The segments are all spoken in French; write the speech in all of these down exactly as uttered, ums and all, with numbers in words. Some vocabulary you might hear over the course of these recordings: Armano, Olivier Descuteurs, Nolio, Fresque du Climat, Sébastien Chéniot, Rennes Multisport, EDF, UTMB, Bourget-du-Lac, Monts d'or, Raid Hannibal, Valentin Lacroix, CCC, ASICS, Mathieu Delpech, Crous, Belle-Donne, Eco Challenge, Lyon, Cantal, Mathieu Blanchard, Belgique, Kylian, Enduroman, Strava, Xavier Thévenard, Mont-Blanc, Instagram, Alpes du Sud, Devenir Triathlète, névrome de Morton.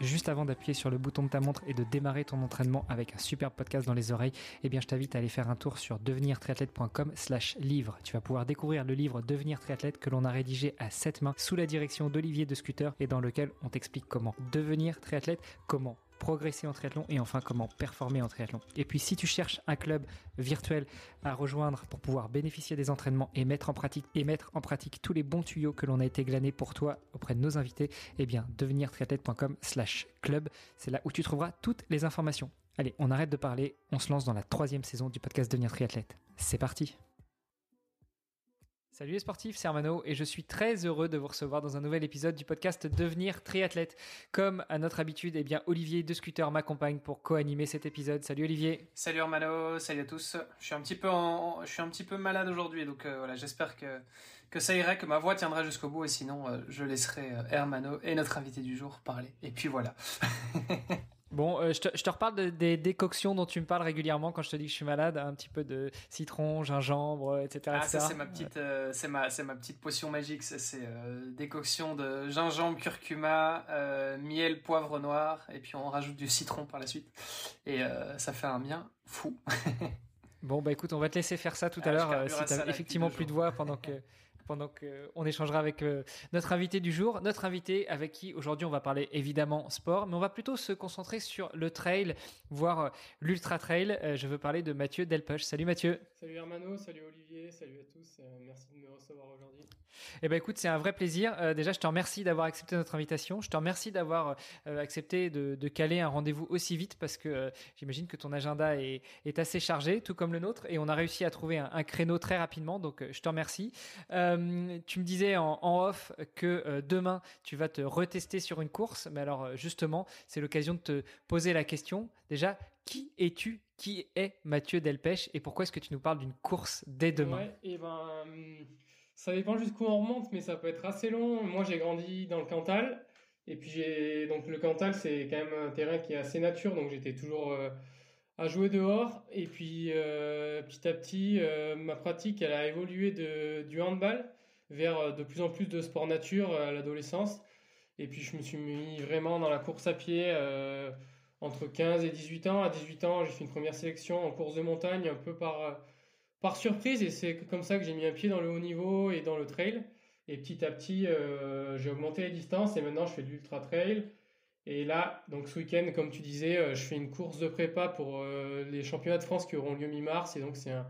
juste avant d'appuyer sur le bouton de ta montre et de démarrer ton entraînement avec un super podcast dans les oreilles, eh bien je t'invite à aller faire un tour sur devenir triathlète point com slash livre. Tu vas pouvoir découvrir le livre Devenir Triathlète que l'on a rédigé à sept mains sous la direction d'Olivier Descuteurs et dans lequel on t'explique comment devenir triathlète, comment progresser en triathlon et enfin comment performer en triathlon. Et puis si tu cherches un club virtuel à rejoindre pour pouvoir bénéficier des entraînements et mettre en pratique et mettre en pratique tous les bons tuyaux que l'on a été glanés pour toi auprès de nos invités, eh bien devenir triathlète point com slash club, c'est là où tu trouveras toutes les informations. Allez, on arrête de parler, on se lance dans la troisième saison du podcast Devenir Triathlète. C'est parti. Salut les sportifs, c'est Armano et je suis très heureux de vous recevoir dans un nouvel épisode du podcast Devenir Triathlète. Comme à notre habitude, eh bien Olivier Descuteurs m'accompagne pour co-animer cet épisode. Salut Olivier. Salut Armano, salut à tous. Je suis un petit peu, en... je suis un petit peu malade aujourd'hui, donc euh, voilà, j'espère que que ça ira, que ma voix tiendra jusqu'au bout et sinon euh, je laisserai euh, Armano et notre invité du jour parler. Et puis voilà. Bon, euh, je, te, je te reparle de, des décoctions dont tu me parles régulièrement quand je te dis que je suis malade, un petit peu de citron, gingembre, et cetera. Ah, et cetera. Ça c'est ma petite, euh, c'est ma, c'est ma petite potion magique. Ça c'est euh, décoction de gingembre, curcuma, euh, miel, poivre noir, et puis on rajoute du citron par la suite, et euh, ça fait un bien fou. Bon bah écoute, on va te laisser faire ça tout ah, à l'heure euh, si t'as effectivement plus de voix pendant que. Pendant qu'on échangera avec notre invité du jour, notre invité avec qui aujourd'hui on va parler évidemment sport, mais on va plutôt se concentrer sur le trail, voire l'ultra trail. Je veux parler de Mathieu Delpech. Salut Mathieu. Salut Armano, salut Olivier, salut à tous. Merci de me recevoir aujourd'hui. Eh ben écoute, c'est un vrai plaisir. Déjà, je te remercie d'avoir accepté notre invitation. Je te remercie d'avoir accepté de, de caler un rendez-vous aussi vite parce que j'imagine que ton agenda est, est assez chargé, tout comme le nôtre, et on a réussi à trouver un, un créneau très rapidement. Donc, je te remercie. Euh, Tu me disais en, en off que demain, tu vas te retester sur une course. Mais alors, justement, c'est l'occasion de te poser la question. Déjà, qui es-tu ? Qui est Mathieu Delpech ? Et pourquoi est-ce que tu nous parles d'une course dès demain ? Ouais, et ben, ça dépend jusqu'où on remonte, mais ça peut être assez long. Moi, j'ai grandi dans le Cantal. Et puis, j'ai, donc, le Cantal, c'est quand même un terrain qui est assez nature. Donc, j'étais toujours euh, à jouer dehors. Et puis, euh, petit à petit, euh, ma pratique, elle a évolué de, du handball vers de plus en plus de sport nature à l'adolescence. Et puis, je me suis mis vraiment dans la course à pied euh, entre quinze et dix-huit ans. À dix-huit ans, j'ai fait une première sélection en course de montagne un peu par, par surprise. Et c'est comme ça que j'ai mis un pied dans le haut niveau et dans le trail. Et petit à petit, euh, j'ai augmenté les distances et maintenant, je fais de l'ultra-trail. Et là, donc ce week-end, comme tu disais, je fais une course de prépa pour euh, les championnats de France qui auront lieu mi-mars. Et donc, c'est un,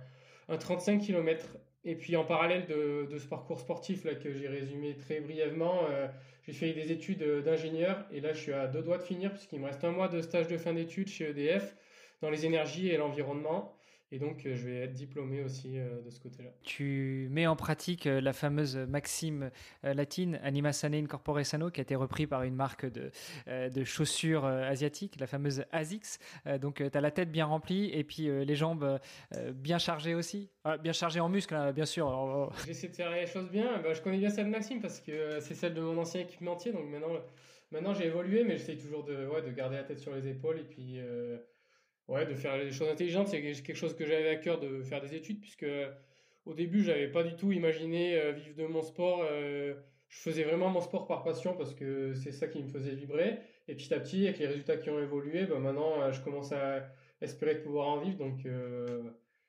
un trente-cinq kilomètres. Et puis, en parallèle de, de ce parcours sportif là que j'ai résumé très brièvement, euh, j'ai fait des études d'ingénieur. Et là, je suis à deux doigts de finir puisqu'il me reste un mois de stage de fin d'études chez E D F dans les énergies et l'environnement. Et donc, je vais être diplômé aussi euh, de ce côté-là. Tu mets en pratique euh, la fameuse maxime euh, latine Anima Sane in Corpore Sano qui a été reprise par une marque de, euh, de chaussures euh, asiatiques, la fameuse ASICS. Euh, donc, euh, tu as la tête bien remplie et puis euh, les jambes euh, bien chargées aussi. Ah, bien chargées en muscles, hein, bien sûr. Alors... J'essaie de faire les choses bien. Bah, je connais bien cette maxime parce que euh, c'est celle de mon ancien équipementier. Donc, maintenant, maintenant j'ai évolué, mais j'essaie toujours de, ouais, de garder la tête sur les épaules et puis... Euh... Ouais, de faire les choses intelligentes, c'est quelque chose que j'avais à cœur de faire des études, puisque au début, j'avais pas du tout imaginé euh, vivre de mon sport. Euh, je faisais vraiment mon sport par passion, parce que c'est ça qui me faisait vibrer. Et petit à petit, avec les résultats qui ont évolué, bah maintenant, euh, je commence à espérer de pouvoir en vivre. Donc, euh,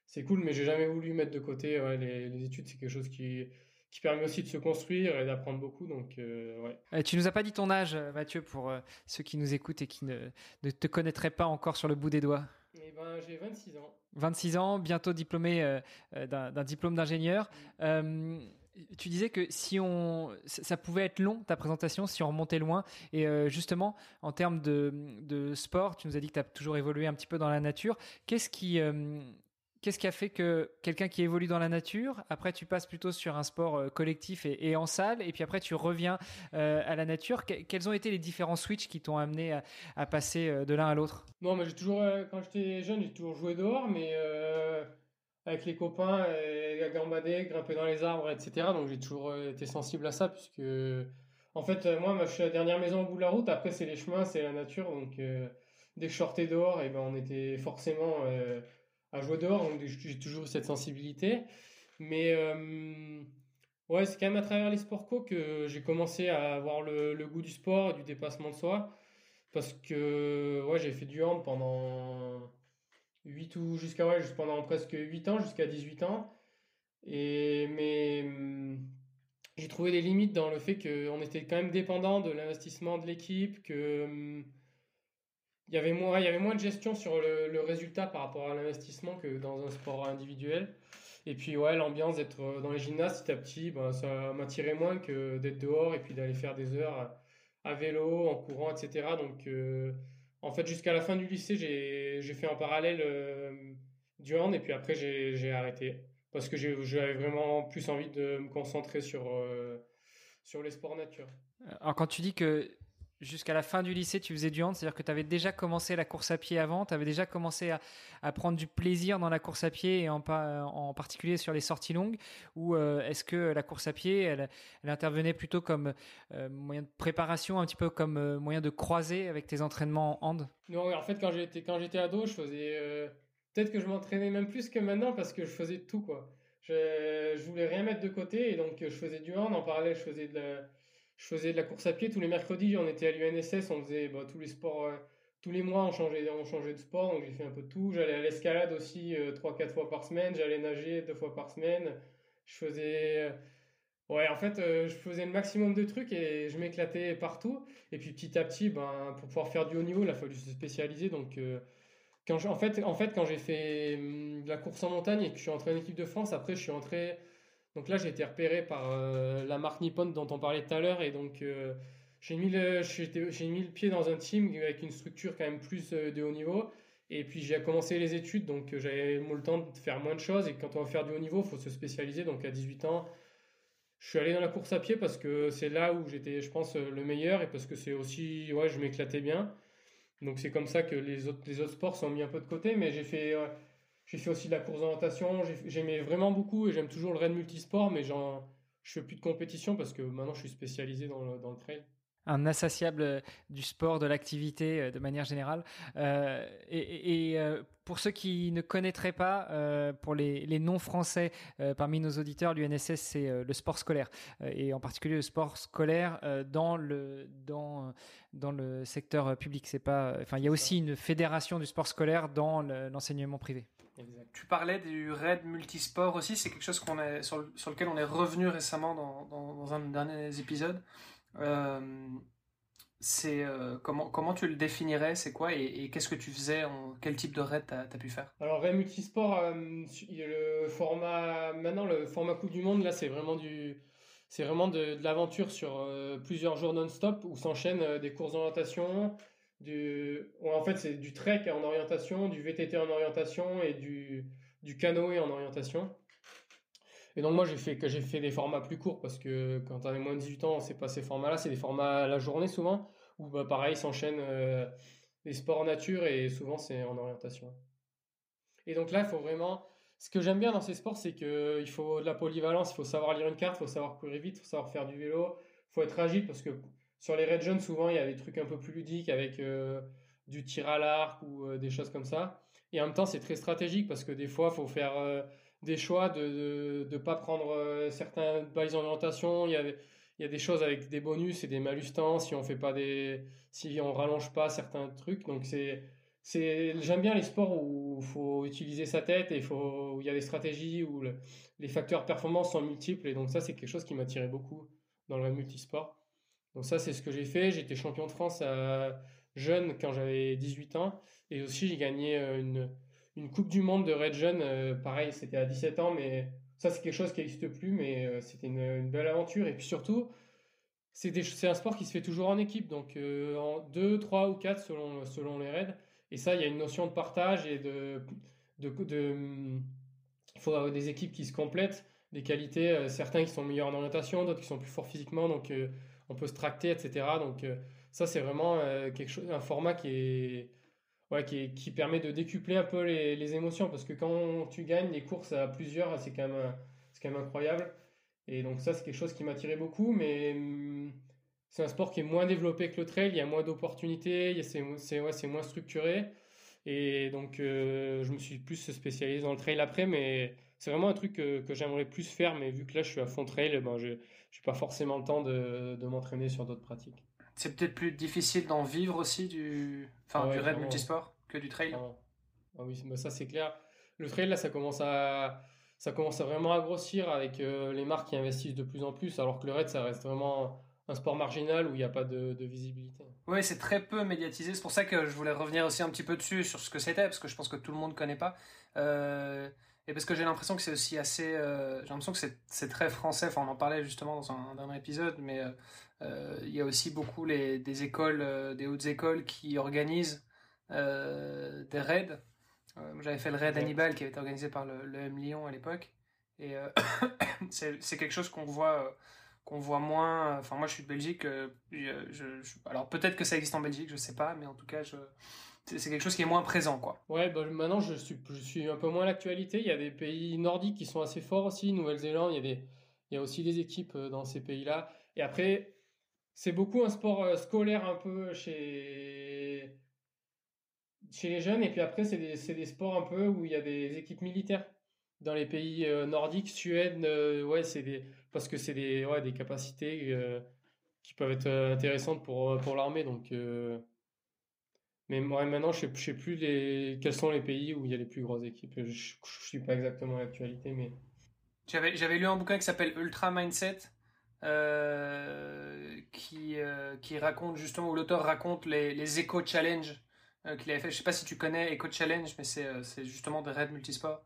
c'est cool, mais j'ai jamais voulu mettre de côté ouais, les, les études. C'est quelque chose qui... qui permet aussi de se construire et d'apprendre beaucoup. Donc, euh, ouais. Euh, tu nous as pas dit ton âge, Mathieu, pour euh, ceux qui nous écoutent et qui ne, ne te connaîtraient pas encore sur le bout des doigts. Eh ben, j'ai vingt-six ans. vingt-six ans, bientôt diplômé euh, d'un, d'un diplôme d'ingénieur. Euh, tu disais que si on, ça pouvait être long, ta présentation, si on remontait loin. Et euh, justement, en termes de, de sport, tu nous as dit que tu as toujours évolué un petit peu dans la nature. Qu'est-ce qui... Euh, Qu'est-ce qui a fait que quelqu'un qui évolue dans la nature, après tu passes plutôt sur un sport collectif et, et en salle, et puis après tu reviens euh, à la nature. Que, quels ont été les différents switches qui t'ont amené à, à passer de l'un à l'autre ? Non, mais j'ai toujours, euh, quand j'étais jeune, j'ai toujours joué dehors, mais euh, avec les copains, euh, gambader, grimper dans les arbres, et cetera. Donc j'ai toujours été sensible à ça, puisque en fait, moi, je suis à la dernière maison au bout de la route. Après, c'est les chemins, c'est la nature. Donc euh, dès que je sortais dehors, et ben on était forcément euh, à jouer dehors, donc j'ai toujours cette sensibilité. Mais euh, ouais, c'est quand même à travers les sports co que j'ai commencé à avoir le, le goût du sport et du dépassement de soi. Parce que ouais, j'ai fait du hand pendant huit ou jusqu'à ouais, pendant presque huit ans, jusqu'à dix-huit ans. Et mais j'ai trouvé des limites dans le fait qu'on était quand même dépendant de l'investissement de l'équipe, que il y avait moins, il y avait moins de gestion sur le, le résultat par rapport à l'investissement que dans un sport individuel. Et puis ouais, l'ambiance d'être dans les gymnases petit à petit, ben, ça m'attirait moins que d'être dehors et puis d'aller faire des heures à vélo, en courant, et cetera. Donc euh, en fait, jusqu'à la fin du lycée, j'ai, j'ai fait en parallèle euh, du hand, et puis après j'ai, j'ai arrêté parce que j'ai, j'avais vraiment plus envie de me concentrer sur, euh, sur les sports nature. Alors quand tu dis que jusqu'à la fin du lycée, tu faisais du hand, c'est-à-dire que tu avais déjà commencé la course à pied avant, tu avais déjà commencé à, à prendre du plaisir dans la course à pied, et en, en particulier sur les sorties longues, ou euh, est-ce que la course à pied, elle, elle intervenait plutôt comme euh, moyen de préparation, un petit peu comme euh, moyen de croiser avec tes entraînements en hand? Non, en fait, quand j'étais, quand j'étais ado, je faisais... Euh, peut-être que je m'entraînais même plus que maintenant parce que je faisais tout, quoi. Je, je voulais rien mettre de côté, et donc je faisais du hand, en parallèle, je faisais de la... Je faisais de la course à pied tous les mercredis. On était à l'U N S S, on faisait bah, tous les sports, euh, tous les mois on changeait, on changeait de sport. Donc j'ai fait un peu de tout. J'allais à l'escalade aussi euh, trois quatre fois par semaine. J'allais nager deux fois par semaine. Je faisais, euh, ouais, en fait, euh, je faisais le maximum de trucs et je m'éclatais partout. Et puis petit à petit, ben, pour pouvoir faire du haut niveau, il a fallu se spécialiser. Donc euh, quand je, en fait, en fait, quand j'ai fait hum, de la course en montagne et que je suis entré en équipe de France, après je suis entré. Donc là, j'ai été repéré par euh, la marque Nippon dont on parlait tout à l'heure, et donc euh, j'ai mis le j'ai, j'ai mis le pied dans un team avec une structure quand même plus euh, de haut niveau. Et puis j'ai commencé les études, donc euh, j'avais le temps de faire moins de choses. Et quand on veut faire du haut niveau, il faut se spécialiser. Donc à dix-huit ans, je suis allé dans la course à pied parce que c'est là où j'étais, je pense, le meilleur, et parce que c'est aussi ouais, je m'éclatais bien. Donc c'est comme ça que les autres les autres sports sont mis un peu de côté, mais j'ai fait euh, J'ai fait aussi de la course d'orientation, j'aimais vraiment beaucoup et j'aime toujours le Rennes Multisport, mais j'en, je fais plus de compétition parce que maintenant je suis spécialisé dans le, dans le trail. Un insatiable du sport, de l'activité de manière générale. Euh, et, et pour ceux qui ne connaîtraient pas, euh, pour les, les non-français euh, parmi nos auditeurs, l'U N S S, c'est euh, le sport scolaire, euh, et en particulier le sport scolaire euh, dans le dans dans le secteur public. C'est pas, enfin, il y a aussi une fédération du sport scolaire dans le, l'enseignement privé. Exact. Tu parlais du Raid Multisport aussi. C'est quelque chose qu'on est sur, sur lequel on est revenu récemment dans, dans, dans un des derniers épisodes. Euh, c'est euh, comment comment tu le définirais, c'est quoi, et, et qu'est-ce que tu faisais, en, quel type de raid t'as, t'as pu faire? Alors raid multisport, euh, le format maintenant, le format Coupe du Monde, là c'est vraiment du c'est vraiment de, de l'aventure sur euh, plusieurs jours non-stop où s'enchaînent euh, des courses d'orientation, du ouais, en fait c'est du trek en orientation, du V T T en orientation et du du canoë en orientation. Et donc moi j'ai fait que j'ai fait des formats plus courts parce que quand t'avais moins de dix-huit ans, c'est pas ces formats-là, c'est des formats à la journée souvent où bah pareil s'enchaînent euh, les sports nature, et souvent c'est en orientation. Et donc là, il faut vraiment, ce que j'aime bien dans ces sports, c'est que il faut de la polyvalence, il faut savoir lire une carte, il faut savoir courir vite, il faut savoir faire du vélo, il faut être agile parce que sur les raids jeunes souvent il y a des trucs un peu plus ludiques avec euh, du tir à l'arc ou euh, des choses comme ça. Et en même temps, c'est très stratégique parce que des fois, faut faire euh, des choix de de, de pas prendre euh, certains bails d'orientation. Il y a il y a des choses avec des bonus et des malus temps si on fait pas des si on rallonge pas certains trucs. Donc c'est c'est j'aime bien les sports où faut utiliser sa tête et faut où il y a des stratégies, où le, les facteurs performance sont multiples, et donc ça c'est quelque chose qui m'attirait beaucoup dans le multisport. Donc ça, c'est ce que j'ai fait. J'étais champion de France à jeune quand j'avais dix-huit ans. Et aussi, j'ai gagné une, une coupe du monde de raid jeune. Euh, pareil, c'était à dix-sept ans, mais ça, c'est quelque chose qui n'existe plus, mais euh, c'était une, une belle aventure. Et puis surtout, c'est, des, c'est un sport qui se fait toujours en équipe. Donc euh, en deux, trois ou quatre selon, selon les raids. Et ça, il y a une notion de partage et de, de, de, de, il faut avoir des équipes qui se complètent, des qualités, euh, certains qui sont meilleurs en orientation, d'autres qui sont plus forts physiquement. Donc, euh, on peut se tracter, et cetera. Donc euh, ça c'est vraiment euh, quelque chose, un format qui est, ouais, qui est, qui permet de décupler un peu les, les émotions, parce que quand on, tu gagnes des courses à plusieurs, c'est quand même, c'est quand même incroyable. Et donc ça c'est quelque chose qui m'attirait beaucoup, mais hum, c'est un sport qui est moins développé que le trail. Il y a moins d'opportunités, il y a, c'est, c'est, ouais, c'est moins structuré. Et donc euh, je me suis plus spécialisé dans le trail après, mais c'est vraiment un truc que, que j'aimerais plus faire, mais vu que là je suis à fond trail, ben je j'ai pas forcément le temps de de m'entraîner sur d'autres pratiques. C'est peut-être plus difficile d'en vivre aussi du, enfin, ah ouais, du raid multisport que du trail. Ah, ah oui, bah ça c'est clair. Le trail, là, ça commence à, ça commence à vraiment à grossir avec euh, les marques qui investissent de plus en plus, alors que le raid, ça reste vraiment un sport marginal où il n'y a pas de, de visibilité. Oui, c'est très peu médiatisé. C'est pour ça que je voulais revenir aussi un petit peu dessus, sur ce que c'était, parce que je pense que tout le monde ne connaît pas. Euh, et parce que j'ai l'impression que c'est aussi assez... Euh, j'ai l'impression que c'est, c'est très français. Enfin, on en parlait justement dans un, un dernier épisode, mais euh, euh, il y a aussi beaucoup les, des écoles, euh, des hautes écoles qui organisent euh, des raids. Euh, j'avais fait le Raid Hannibal qui avait été organisé par le, le M Lyon à l'époque. Et euh, c'est, c'est quelque chose qu'on voit... Euh, qu'on voit moins, enfin moi je suis de Belgique, euh, je, je, alors peut-être que ça existe en Belgique, je sais pas, mais en tout cas je, c'est, c'est quelque chose qui est moins présent quoi. Ouais, bah, maintenant je suis, je suis un peu moins à l'actualité, il y a des pays nordiques qui sont assez forts aussi, Nouvelle-Zélande, il y a des, il y a aussi des équipes dans ces pays-là, et après c'est beaucoup un sport scolaire un peu chez, chez les jeunes, et puis après c'est des, c'est des sports un peu où il y a des équipes militaires. Dans les pays euh, nordiques, Suède, euh, ouais, c'est des, parce que c'est des, ouais, des capacités euh, qui peuvent être euh, intéressantes pour pour l'armée. Donc, euh... mais moi ouais, maintenant, je sais, je sais plus les, quels sont les pays où il y a les plus grosses équipes. Je, je, je suis pas exactement à l'actualité, mais j'avais j'avais lu un bouquin qui s'appelle Ultra Mindset, euh, qui euh, qui raconte justement, où l'auteur raconte les les Eco Challenge euh, qu'il avait fait. Je sais pas si tu connais Eco Challenge, mais c'est euh, c'est justement des raids multisports.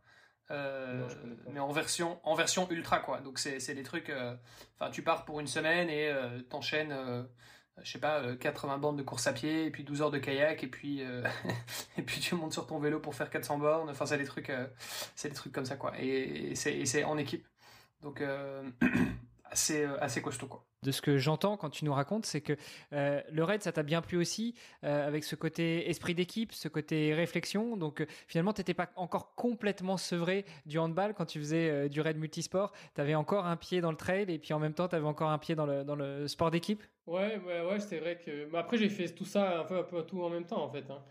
Euh, non, mais en version en version ultra quoi, donc c'est c'est des trucs, enfin euh, tu pars pour une semaine et euh, t'enchaînes euh, je sais pas euh, quatre-vingts bornes de course à pied et puis douze heures de kayak et puis euh, et puis tu montes sur ton vélo pour faire quatre cents bornes, enfin c'est des trucs euh, c'est des trucs comme ça quoi, et, et c'est et c'est en équipe, donc euh, assez assez costaud quoi. De ce que j'entends quand tu nous racontes, c'est que euh, le raid, ça t'a bien plu aussi, euh, avec ce côté esprit d'équipe, ce côté réflexion. Donc euh, finalement, t'étais pas encore complètement sevré du handball quand tu faisais euh, du raid multisport. T'avais encore un pied dans le trail et puis en même temps, t'avais encore un pied dans le dans le sport d'équipe. Ouais, ouais, ouais, c'est vrai que. Mais après, j'ai fait tout ça un peu, un peu tout en même temps en fait. Hein.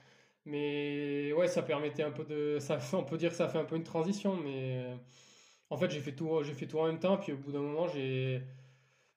Mais ouais, ça permettait un peu de. Ça, on peut dire que ça fait un peu une transition, mais en fait, j'ai fait tout, j'ai fait tout en même temps. Puis au bout d'un moment, j'ai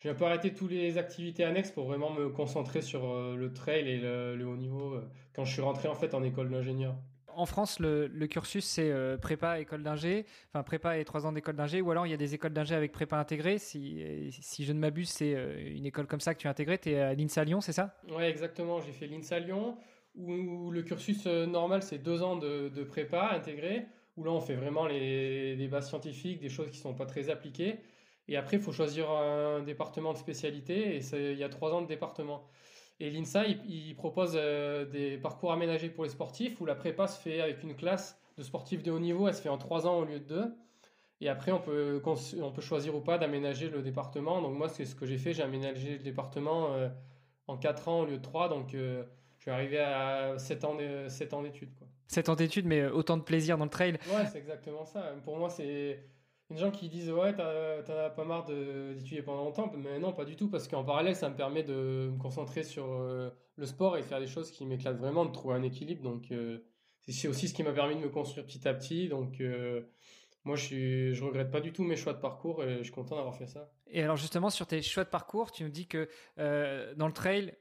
J'ai un peu arrêté toutes les activités annexes pour vraiment me concentrer sur le trail et le, le haut niveau quand je suis rentré en fait en école d'ingénieur. En France, le, le cursus, c'est euh, prépa, école d'ingé, enfin prépa et trois ans d'école d'ingé, ou alors il y a des écoles d'ingé avec prépa intégrée. Si, si je ne m'abuse, c'est euh, une école comme ça que tu as intégrée. Tu es à l'INSA Lyon, c'est ça ? Ouais, exactement. J'ai fait l'INSA Lyon, où, où le cursus normal, c'est deux ans de, de prépa intégrée, où là, on fait vraiment les, les bases scientifiques, des choses qui ne sont pas très appliquées. Et après, il faut choisir un département de spécialité, et c'est, il y a trois ans de département. Et l'INSA, il, il propose euh, des parcours aménagés pour les sportifs, où la prépa se fait avec une classe de sportifs de haut niveau, elle se fait en trois ans au lieu de deux. Et après, on peut, on peut choisir ou pas d'aménager le département. Donc moi, c'est ce que j'ai fait, j'ai aménagé le département euh, en quatre ans au lieu de trois, donc... Euh, je suis arrivé à sept ans, de, sept ans d'études, quoi. sept ans d'études, mais autant de plaisir dans le trail. Ouais, c'est exactement ça. Pour moi, c'est... Il y a des gens qui disent « Ouais, t'as, t'as pas marre de, d'étudier pendant longtemps », mais non, pas du tout, parce qu'en parallèle, ça me permet de me concentrer sur euh, le sport et de faire des choses qui m'éclatent vraiment, de trouver un équilibre. Donc, euh, c'est aussi ce qui m'a permis de me construire petit à petit. Donc, euh, moi, je suis, je regrette pas du tout mes choix de parcours et je suis content d'avoir fait ça. Et alors, justement, sur tes choix de parcours, tu nous dis que euh, dans le trail...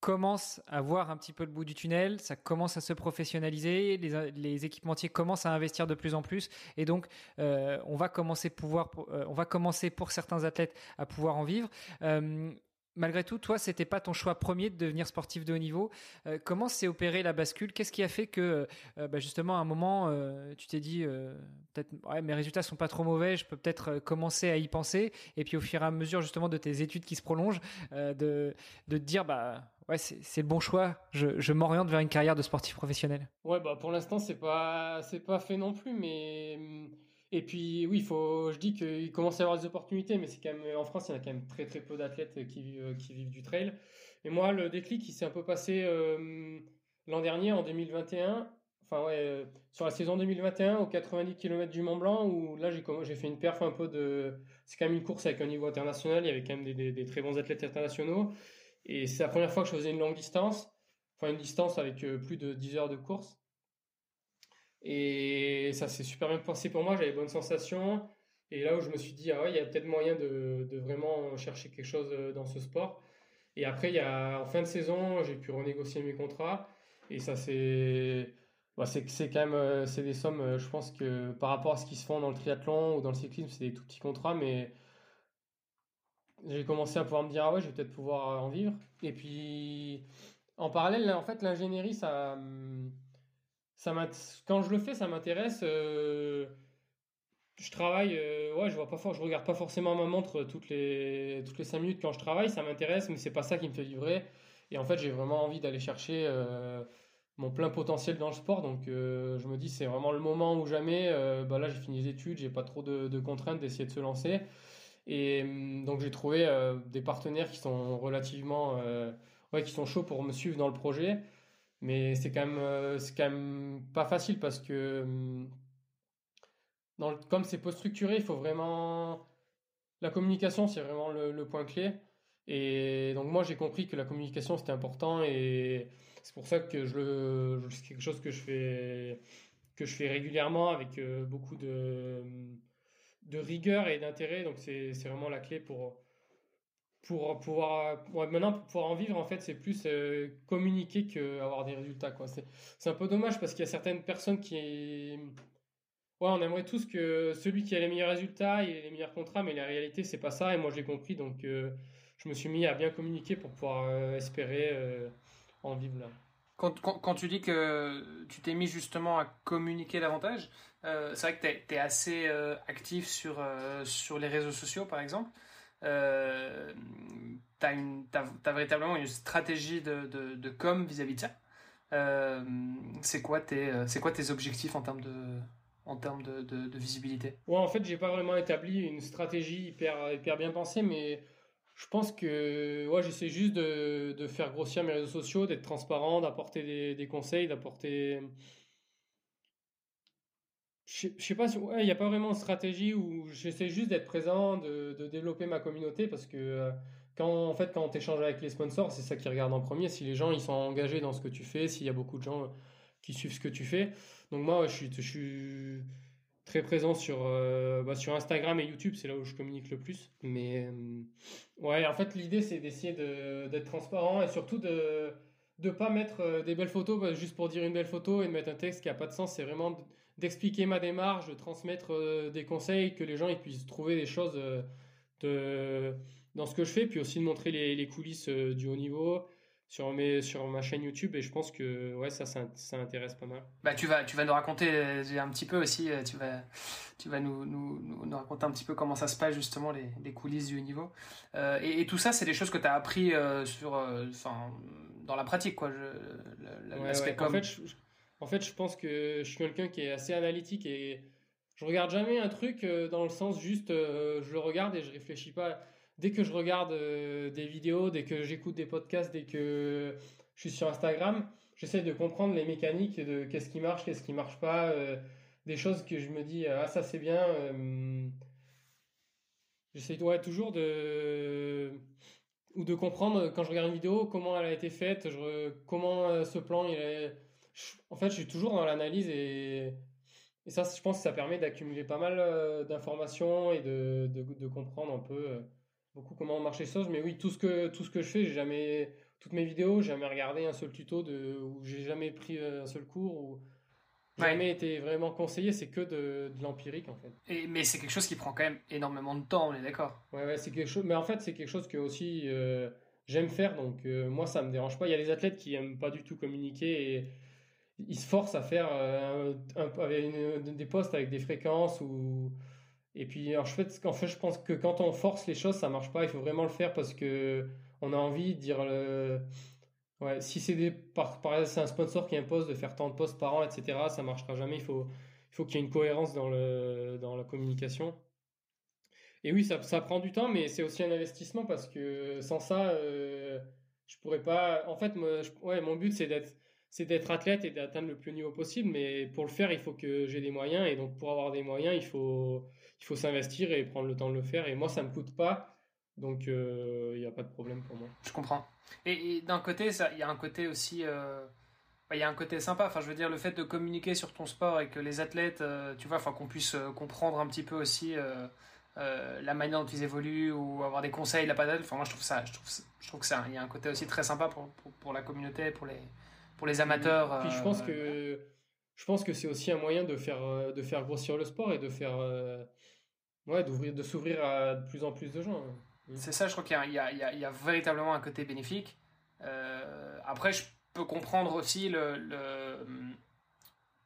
commence à voir un petit peu le bout du tunnel, ça commence à se professionnaliser, les, les équipementiers commencent à investir de plus en plus, et donc euh, on va commencer pouvoir, euh, on va commencer pour certains athlètes à pouvoir en vivre. Euh, malgré tout, toi, c'était pas ton choix premier de devenir sportif de haut niveau. Euh, comment s'est opérée la bascule ? Qu'est-ce qui a fait que, euh, bah justement, à un moment, euh, tu t'es dit, euh, peut-être, ouais, mes résultats sont pas trop mauvais, je peux peut-être commencer à y penser, et puis au fur et à mesure justement de tes études qui se prolongent, euh, de de te dire, bah ouais, c'est, c'est le bon choix. Je, je m'oriente vers une carrière de sportif professionnel. Ouais, bah pour l'instant c'est pas c'est pas fait non plus, mais et puis oui, il faut, je dis qu'il commence à y avoir des opportunités, mais c'est quand même en France, il y en a quand même très très peu d'athlètes qui vivent qui vivent du trail. Et moi, le déclic, il s'est un peu passé euh, l'an dernier, en deux mille vingt et un. Enfin ouais, euh, sur la saison deux mille vingt et un, aux quatre-vingt-dix kilomètres du Mont-Blanc, où là j'ai, j'ai fait une perf un peu de, c'est quand même une course avec un niveau international. Il y avait quand même des, des, des très bons athlètes internationaux. Et c'est la première fois que je faisais une longue distance, enfin une distance avec plus de dix heures de course. Et ça s'est super bien passé pour moi, j'avais bonne sensation. Et là où je me suis dit, ah ouais, il y a peut-être moyen de, de vraiment chercher quelque chose dans ce sport. Et après, il y a, en fin de saison, j'ai pu renégocier mes contrats. Et ça, c'est, bah, c'est, c'est quand même, c'est des sommes, je pense que par rapport à ce qui se font dans le triathlon ou dans le cyclisme, c'est des tout petits contrats, mais j'ai commencé à pouvoir me dire, ah ouais, je vais peut-être pouvoir en vivre. Et puis, en parallèle, en fait, l'ingénierie, ça, ça m'int- quand je le fais, ça m'intéresse. Euh, je travaille, euh, ouais, je vois pas fort, je regarde pas forcément ma montre toutes les, toutes les cinq minutes quand je travaille, ça m'intéresse, mais c'est pas ça qui me fait vibrer. Et en fait, j'ai vraiment envie d'aller chercher euh, mon plein potentiel dans le sport. Donc, euh, je me dis, c'est vraiment le moment ou jamais. Euh, bah là, j'ai fini les études, j'ai pas trop de, de contraintes d'essayer de se lancer. Et donc, j'ai trouvé euh, des partenaires qui sont relativement, euh, ouais, qui sont chauds pour me suivre dans le projet. Mais c'est quand même, euh, c'est quand même pas facile parce que, dans le, comme c'est peu structuré, il faut vraiment, la communication, c'est vraiment le, le point clé. Et donc moi j'ai compris que la communication c'était important et c'est pour ça que je le c'est quelque chose que je fais que je fais régulièrement avec beaucoup de de rigueur et d'intérêt. Donc c'est c'est vraiment la clé pour pour pouvoir ouais, maintenant pour pouvoir en vivre. En fait, c'est plus euh, communiquer que avoir des résultats, quoi. C'est c'est un peu dommage parce qu'il y a certaines personnes qui ouais, on aimerait tous que celui qui a les meilleurs résultats, il ait les meilleurs contrats, mais la réalité c'est pas ça et moi je l'ai compris. Donc euh, je me suis mis à bien communiquer pour pouvoir euh, espérer euh, en vivre là. Quand, quand, quand tu dis que tu t'es mis justement à communiquer davantage, euh, c'est vrai que t'es, t'es assez euh, actif sur euh, sur les réseaux sociaux par exemple. Euh, t'as une t'as, t'as véritablement une stratégie de de, de com vis-à-vis de ça. Euh, c'est quoi tes c'est quoi tes objectifs en termes de en termes de, de, de visibilité? Ouais, en fait, j'ai pas vraiment établi une stratégie hyper hyper bien pensée, mais je pense que ouais, j'essaie juste de, de faire grossir mes réseaux sociaux, d'être transparent, d'apporter des, des conseils, d'apporter... Je, je sais pas, ouais, y a pas vraiment de stratégie où j'essaie juste d'être présent, de, de développer ma communauté parce que quand, en fait, quand t'échanges avec les sponsors, c'est ça qu'ils regardent en premier, si les gens ils sont engagés dans ce que tu fais, s'il y a beaucoup de gens qui suivent ce que tu fais. Donc moi, ouais, je suis, je suis très présent sur euh, bah, sur Instagram et YouTube, c'est là où je communique le plus. Mais euh, ouais, en fait, l'idée c'est d'essayer de d'être transparent et surtout de de pas mettre des belles photos bah, juste pour dire une belle photo et de mettre un texte qui a pas de sens. C'est vraiment d'expliquer ma démarche, de transmettre euh, des conseils, que les gens ils puissent trouver des choses euh, de dans ce que je fais, puis aussi de montrer les les coulisses euh, du haut niveau sur mes sur ma chaîne YouTube. Et je pense que ouais, ça ça ça intéresse pas mal. Bah tu vas tu vas nous raconter un petit peu aussi, tu vas tu vas nous nous nous raconter un petit peu comment ça se passe justement les les coulisses du haut niveau. Euh, et, et tout ça, c'est des choses que t'as appris euh, sur enfin euh, dans la pratique, quoi. Je, la, ouais, l'aspect ouais. Com. En fait, je, en fait, je pense que je suis quelqu'un qui est assez analytique et je regarde jamais un truc dans le sens juste euh, je le regarde et je réfléchis pas. Dès que je regarde euh, des vidéos, dès que j'écoute des podcasts, dès que je suis sur Instagram, j'essaie de comprendre les mécaniques de qu'est-ce qui marche, qu'est-ce qui marche pas, euh, des choses que je me dis « Ah, ça, c'est bien euh, ». J'essaie ouais, toujours de ou de comprendre, quand je regarde une vidéo, comment elle a été faite, je, comment euh, ce plan… il est... je, en fait, je suis toujours dans l'analyse et, et ça, je pense que ça permet d'accumuler pas mal euh, d'informations et de, de, de comprendre un peu… Euh, beaucoup comment marcher les choses. Mais oui, tout ce que tout ce que je fais, j'ai jamais toutes mes vidéos, j'ai jamais regardé un seul tuto de ou j'ai jamais pris un seul cours ou jamais ouais. été vraiment conseillé. C'est que de, de l'empirique en fait. Et mais c'est quelque chose qui prend quand même énormément de temps, on est d'accord? Ouais ouais, c'est quelque chose. Mais en fait, c'est quelque chose que aussi euh, j'aime faire. Donc euh, moi, ça me dérange pas. Il y a des athlètes qui aiment pas du tout communiquer et ils se forcent à faire euh, un, un, des posts avec des fréquences ou et puis, alors, je fais, en fait, je pense que quand on force les choses, ça marche pas. Il faut vraiment le faire parce que on a envie de dire le, ouais, si c'est des, par, par exemple, c'est un sponsor qui impose de faire tant de posts par an, et cetera, ça marchera jamais. Il faut, il faut qu'il y ait une cohérence dans le, dans la communication. Et oui, ça, ça prend du temps, mais c'est aussi un investissement parce que sans ça, euh, je pourrais pas, en fait, moi, je, ouais, mon but, c'est d'être, c'est d'être athlète et d'atteindre le plus haut niveau possible, mais pour le faire, il faut que j'ai des moyens, et donc pour avoir des moyens, il faut il faut s'investir et prendre le temps de le faire, et moi, ça me coûte pas, donc il euh, y a pas de problème pour moi. Je comprends. Et, et d'un côté, ça, il y a un côté aussi, euh, il y a un côté sympa. Enfin, je veux dire, le fait de communiquer sur ton sport et que les athlètes, euh, tu vois, enfin qu'on puisse comprendre un petit peu aussi. Euh, euh, la manière dont ils évoluent ou avoir des conseils de la paddle. Enfin, moi, je trouve ça, je trouve, je trouve que ça, il y a un côté aussi très sympa pour pour, pour la communauté, pour les pour les amateurs. Euh, Puis je pense euh, que je pense que c'est aussi un moyen de faire de faire grossir le sport et de faire euh, ouais d'ouvrir de s'ouvrir à de plus en plus de gens. C'est ça, je crois qu'il y a, il y a, il y a, il y a véritablement un côté bénéfique. Euh, après, je peux comprendre aussi le, le,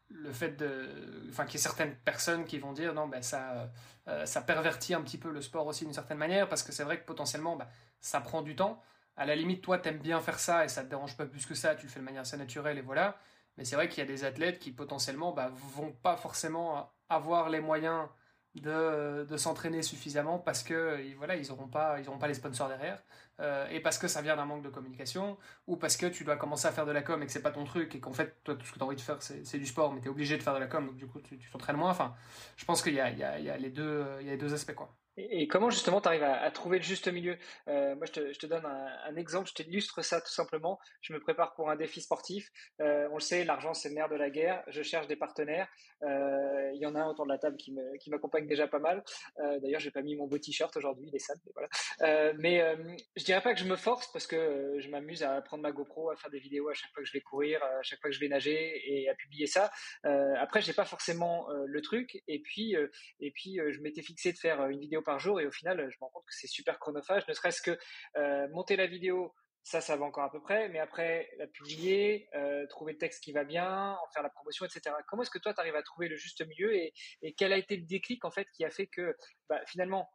le fait de, enfin, qu'il y ait certaines personnes qui vont dire non, ben ça, euh, ça pervertit un petit peu le sport aussi d'une certaine manière, parce que c'est vrai que potentiellement, ben, ça prend du temps. À la limite, toi, t'aimes bien faire ça et ça te dérange pas plus que ça, tu le fais de manière assez naturelle et voilà. Mais c'est vrai qu'il y a des athlètes qui potentiellement, ben, vont pas forcément avoir les moyens de de s'entraîner suffisamment parce que voilà ils auront pas ils auront pas les sponsors derrière euh, et parce que ça vient d'un manque de communication ou parce que tu dois commencer à faire de la com et que c'est pas ton truc et qu'en fait toi tout ce que t'as envie de faire c'est c'est du sport mais t'es obligé de faire de la com donc du coup tu, tu t'entraînes moins. Enfin, je pense qu'il y a il y a il y a les deux il y a les deux aspects quoi. Et comment justement t'arrives à, à trouver le juste milieu? Euh, moi, je te, je te donne un, un exemple, je t'illustre ça tout simplement. Je me prépare pour un défi sportif. Euh, on le sait, l'argent c'est le nerf de la guerre. Je cherche des partenaires. Euh, il y en a un autour de la table qui me, qui m'accompagne déjà pas mal. Euh, d'ailleurs, j'ai pas mis mon beau t-shirt aujourd'hui, il est sale, mais voilà. Euh, mais euh, je dirais pas que je me force parce que euh, je m'amuse à prendre ma GoPro, à faire des vidéos à chaque fois que je vais courir, à chaque fois que je vais nager et à publier ça. Euh, après, j'ai pas forcément euh, le truc. Et puis, euh, et puis, euh, je m'étais fixé de faire une vidéo par jour et au final je me rends compte que c'est super chronophage, ne serait-ce que euh, monter la vidéo, ça ça va encore à peu près, mais après la publier, euh, trouver le texte qui va bien, en faire la promotion, etc. Comment est-ce que toi tu arrives à trouver le juste milieu et, et quel a été le déclic en fait qui a fait que bah, finalement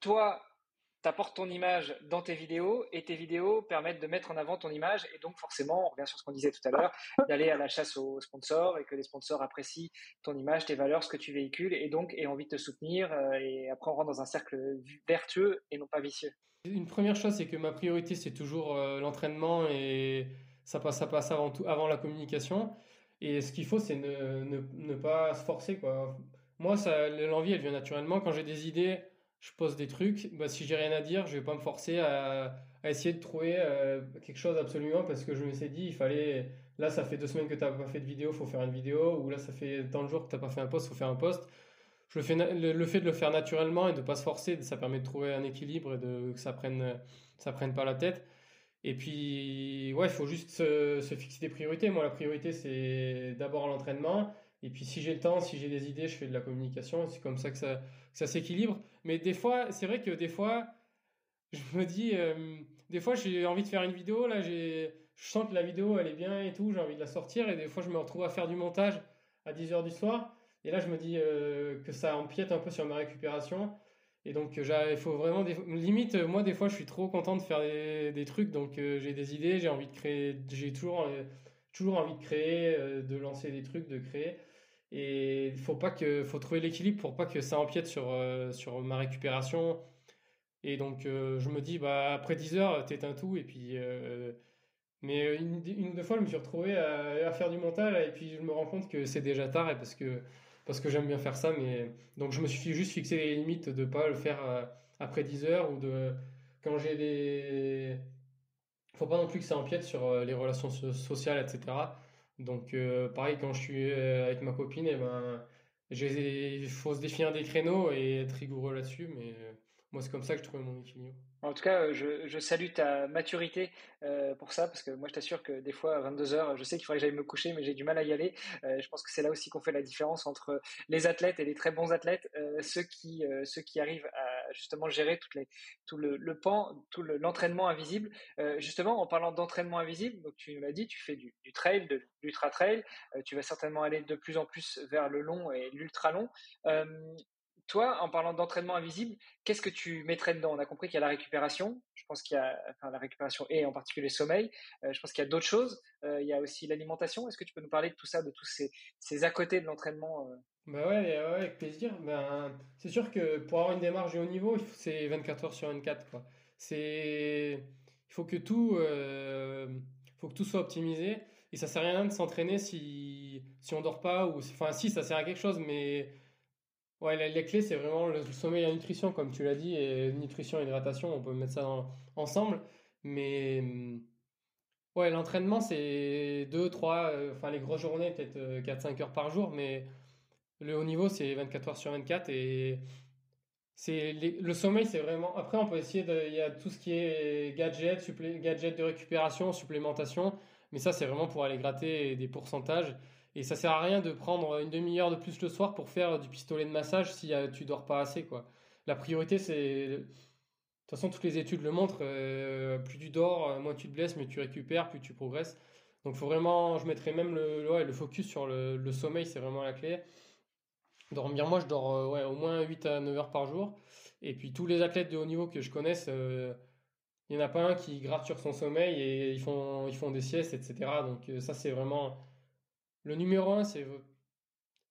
toi t'apportes ton image dans tes vidéos et tes vidéos permettent de mettre en avant ton image et donc forcément, on revient sur ce qu'on disait tout à l'heure, d'aller à la chasse aux sponsors et que les sponsors apprécient ton image, tes valeurs, ce que tu véhicules et donc aient envie de te soutenir et après on rentre dans un cercle vertueux et non pas vicieux. Une première chose, c'est que ma priorité c'est toujours l'entraînement et ça passe, ça passe avant tout, avant la communication et ce qu'il faut c'est ne, ne, ne pas se forcer quoi. Moi, ça, l'envie elle vient naturellement quand j'ai des idées. Je pose des trucs, bah, si j'ai rien à dire, je vais pas me forcer à, à essayer de trouver euh, quelque chose absolument parce que je me suis dit, il fallait, là, ça fait deux semaines que t'as pas fait de vidéo, faut faire une vidéo, ou là, ça fait tant de jours que t'as pas fait un post, faut faire un post. Je le fais, le, le fait de le faire naturellement et de pas se forcer, ça permet de trouver un équilibre et de, que ça prenne, ça prenne pas la tête. Et puis, ouais, faut juste se, se fixer des priorités. Moi, la priorité, c'est d'abord l'entraînement. Et puis si j'ai le temps, si j'ai des idées, je fais de la communication. C'est comme ça que ça, que ça s'équilibre. Mais des fois, c'est vrai que des fois, je me dis, euh, des fois j'ai envie de faire une vidéo. Là, j'ai, je sens que la vidéo elle est bien et tout. J'ai envie de la sortir. Et des fois, je me retrouve à faire du montage à dix heures du soir. Et là, je me dis euh, que ça empiète un peu sur ma récupération. Et donc, il faut vraiment des, limite. Moi, des fois, je suis trop content de faire des, des trucs. Donc, euh, j'ai des idées. J'ai envie de créer. J'ai toujours. Euh, toujours envie de créer, de lancer des trucs, de créer. Et il faut pas que, faut trouver l'équilibre pour pas que ça empiète sur sur ma récupération. Et donc je me dis bah après dix heures t'éteins tout et puis euh, mais une, une ou deux fois je me suis retrouvé à, à faire du montage et puis je me rends compte que c'est déjà tard et parce que parce que j'aime bien faire ça mais donc je me suis juste fixé les limites de pas le faire après dix heures ou de quand j'ai des faut pas non plus que ça empiète sur les relations so- sociales, et cetera. Donc, euh, pareil, quand je suis euh, avec ma copine, eh ben, il faut se définir des créneaux et être rigoureux là-dessus. Mais euh, moi, c'est comme ça que je trouve mon équilibre. En tout cas, je, je salue ta maturité euh, pour ça, parce que moi, je t'assure que des fois, à vingt-deux heures, je sais qu'il faudrait que j'aille me coucher, mais j'ai du mal à y aller. Euh, je pense que c'est là aussi qu'on fait la différence entre les athlètes et les très bons athlètes, euh, ceux qui euh, ceux qui arrivent à justement gérer toutes les, tout le, le pan, tout le, l'entraînement invisible. Euh, justement, en parlant d'entraînement invisible, donc tu nous l'as dit, tu fais du, du trail, de l'ultra trail. Euh, tu vas certainement aller de plus en plus vers le long et l'ultra long. Euh, Toi, en parlant d'entraînement invisible, qu'est-ce que tu mettrais dedans? On a compris qu'il y a la récupération. Je pense qu'il y a, enfin, la récupération et en particulier le sommeil. Euh, je pense qu'il y a d'autres choses. Euh, il y a aussi l'alimentation. Est-ce que tu peux nous parler de tout ça, de tous ces, ces à côté de l'entraînement? euh... Bah ouais, ouais, avec plaisir. Ben, c'est sûr que pour avoir une démarche de haut niveau, c'est vingt-quatre heures sur vingt-quatre, quoi. C'est, il faut que tout, euh, faut que tout soit optimisé. Et ça sert à rien de s'entraîner si, si on dort pas ou, enfin, si, ça sert à quelque chose, mais, ouais, la, la clé, c'est vraiment le sommeil et la nutrition, comme tu l'as dit, et nutrition et hydratation, on peut mettre ça en, ensemble. Mais ouais, l'entraînement, c'est deux, trois, euh, enfin les grosses journées, peut-être euh, quatre, cinq heures par jour, mais le haut niveau, c'est vingt-quatre heures sur vingt-quatre. Et C'est les, le sommeil, c'est vraiment. Après, on peut essayer de. Il y a tout ce qui est gadgets, supplé... gadgets de récupération, supplémentation, mais ça, c'est vraiment pour aller gratter des pourcentages. Et ça sert à rien de prendre une demi-heure de plus le soir pour faire du pistolet de massage si uh, tu dors pas assez, quoi. La priorité, c'est. De toute façon, toutes les études le montrent. Euh, plus tu dors, moins tu te blesses, mais tu récupères, plus tu progresses. Donc, faut vraiment. Je mettrais même le, ouais, le focus sur le, le sommeil, c'est vraiment la clé. Dormir, moi je dors ouais, au moins huit à neuf heures par jour, et puis tous les athlètes de haut niveau que je connaisse, il euh, n'y en a pas un qui gratte sur son sommeil et ils font, ils font des siestes, et cetera. Donc euh, ça c'est vraiment le numéro un, c'est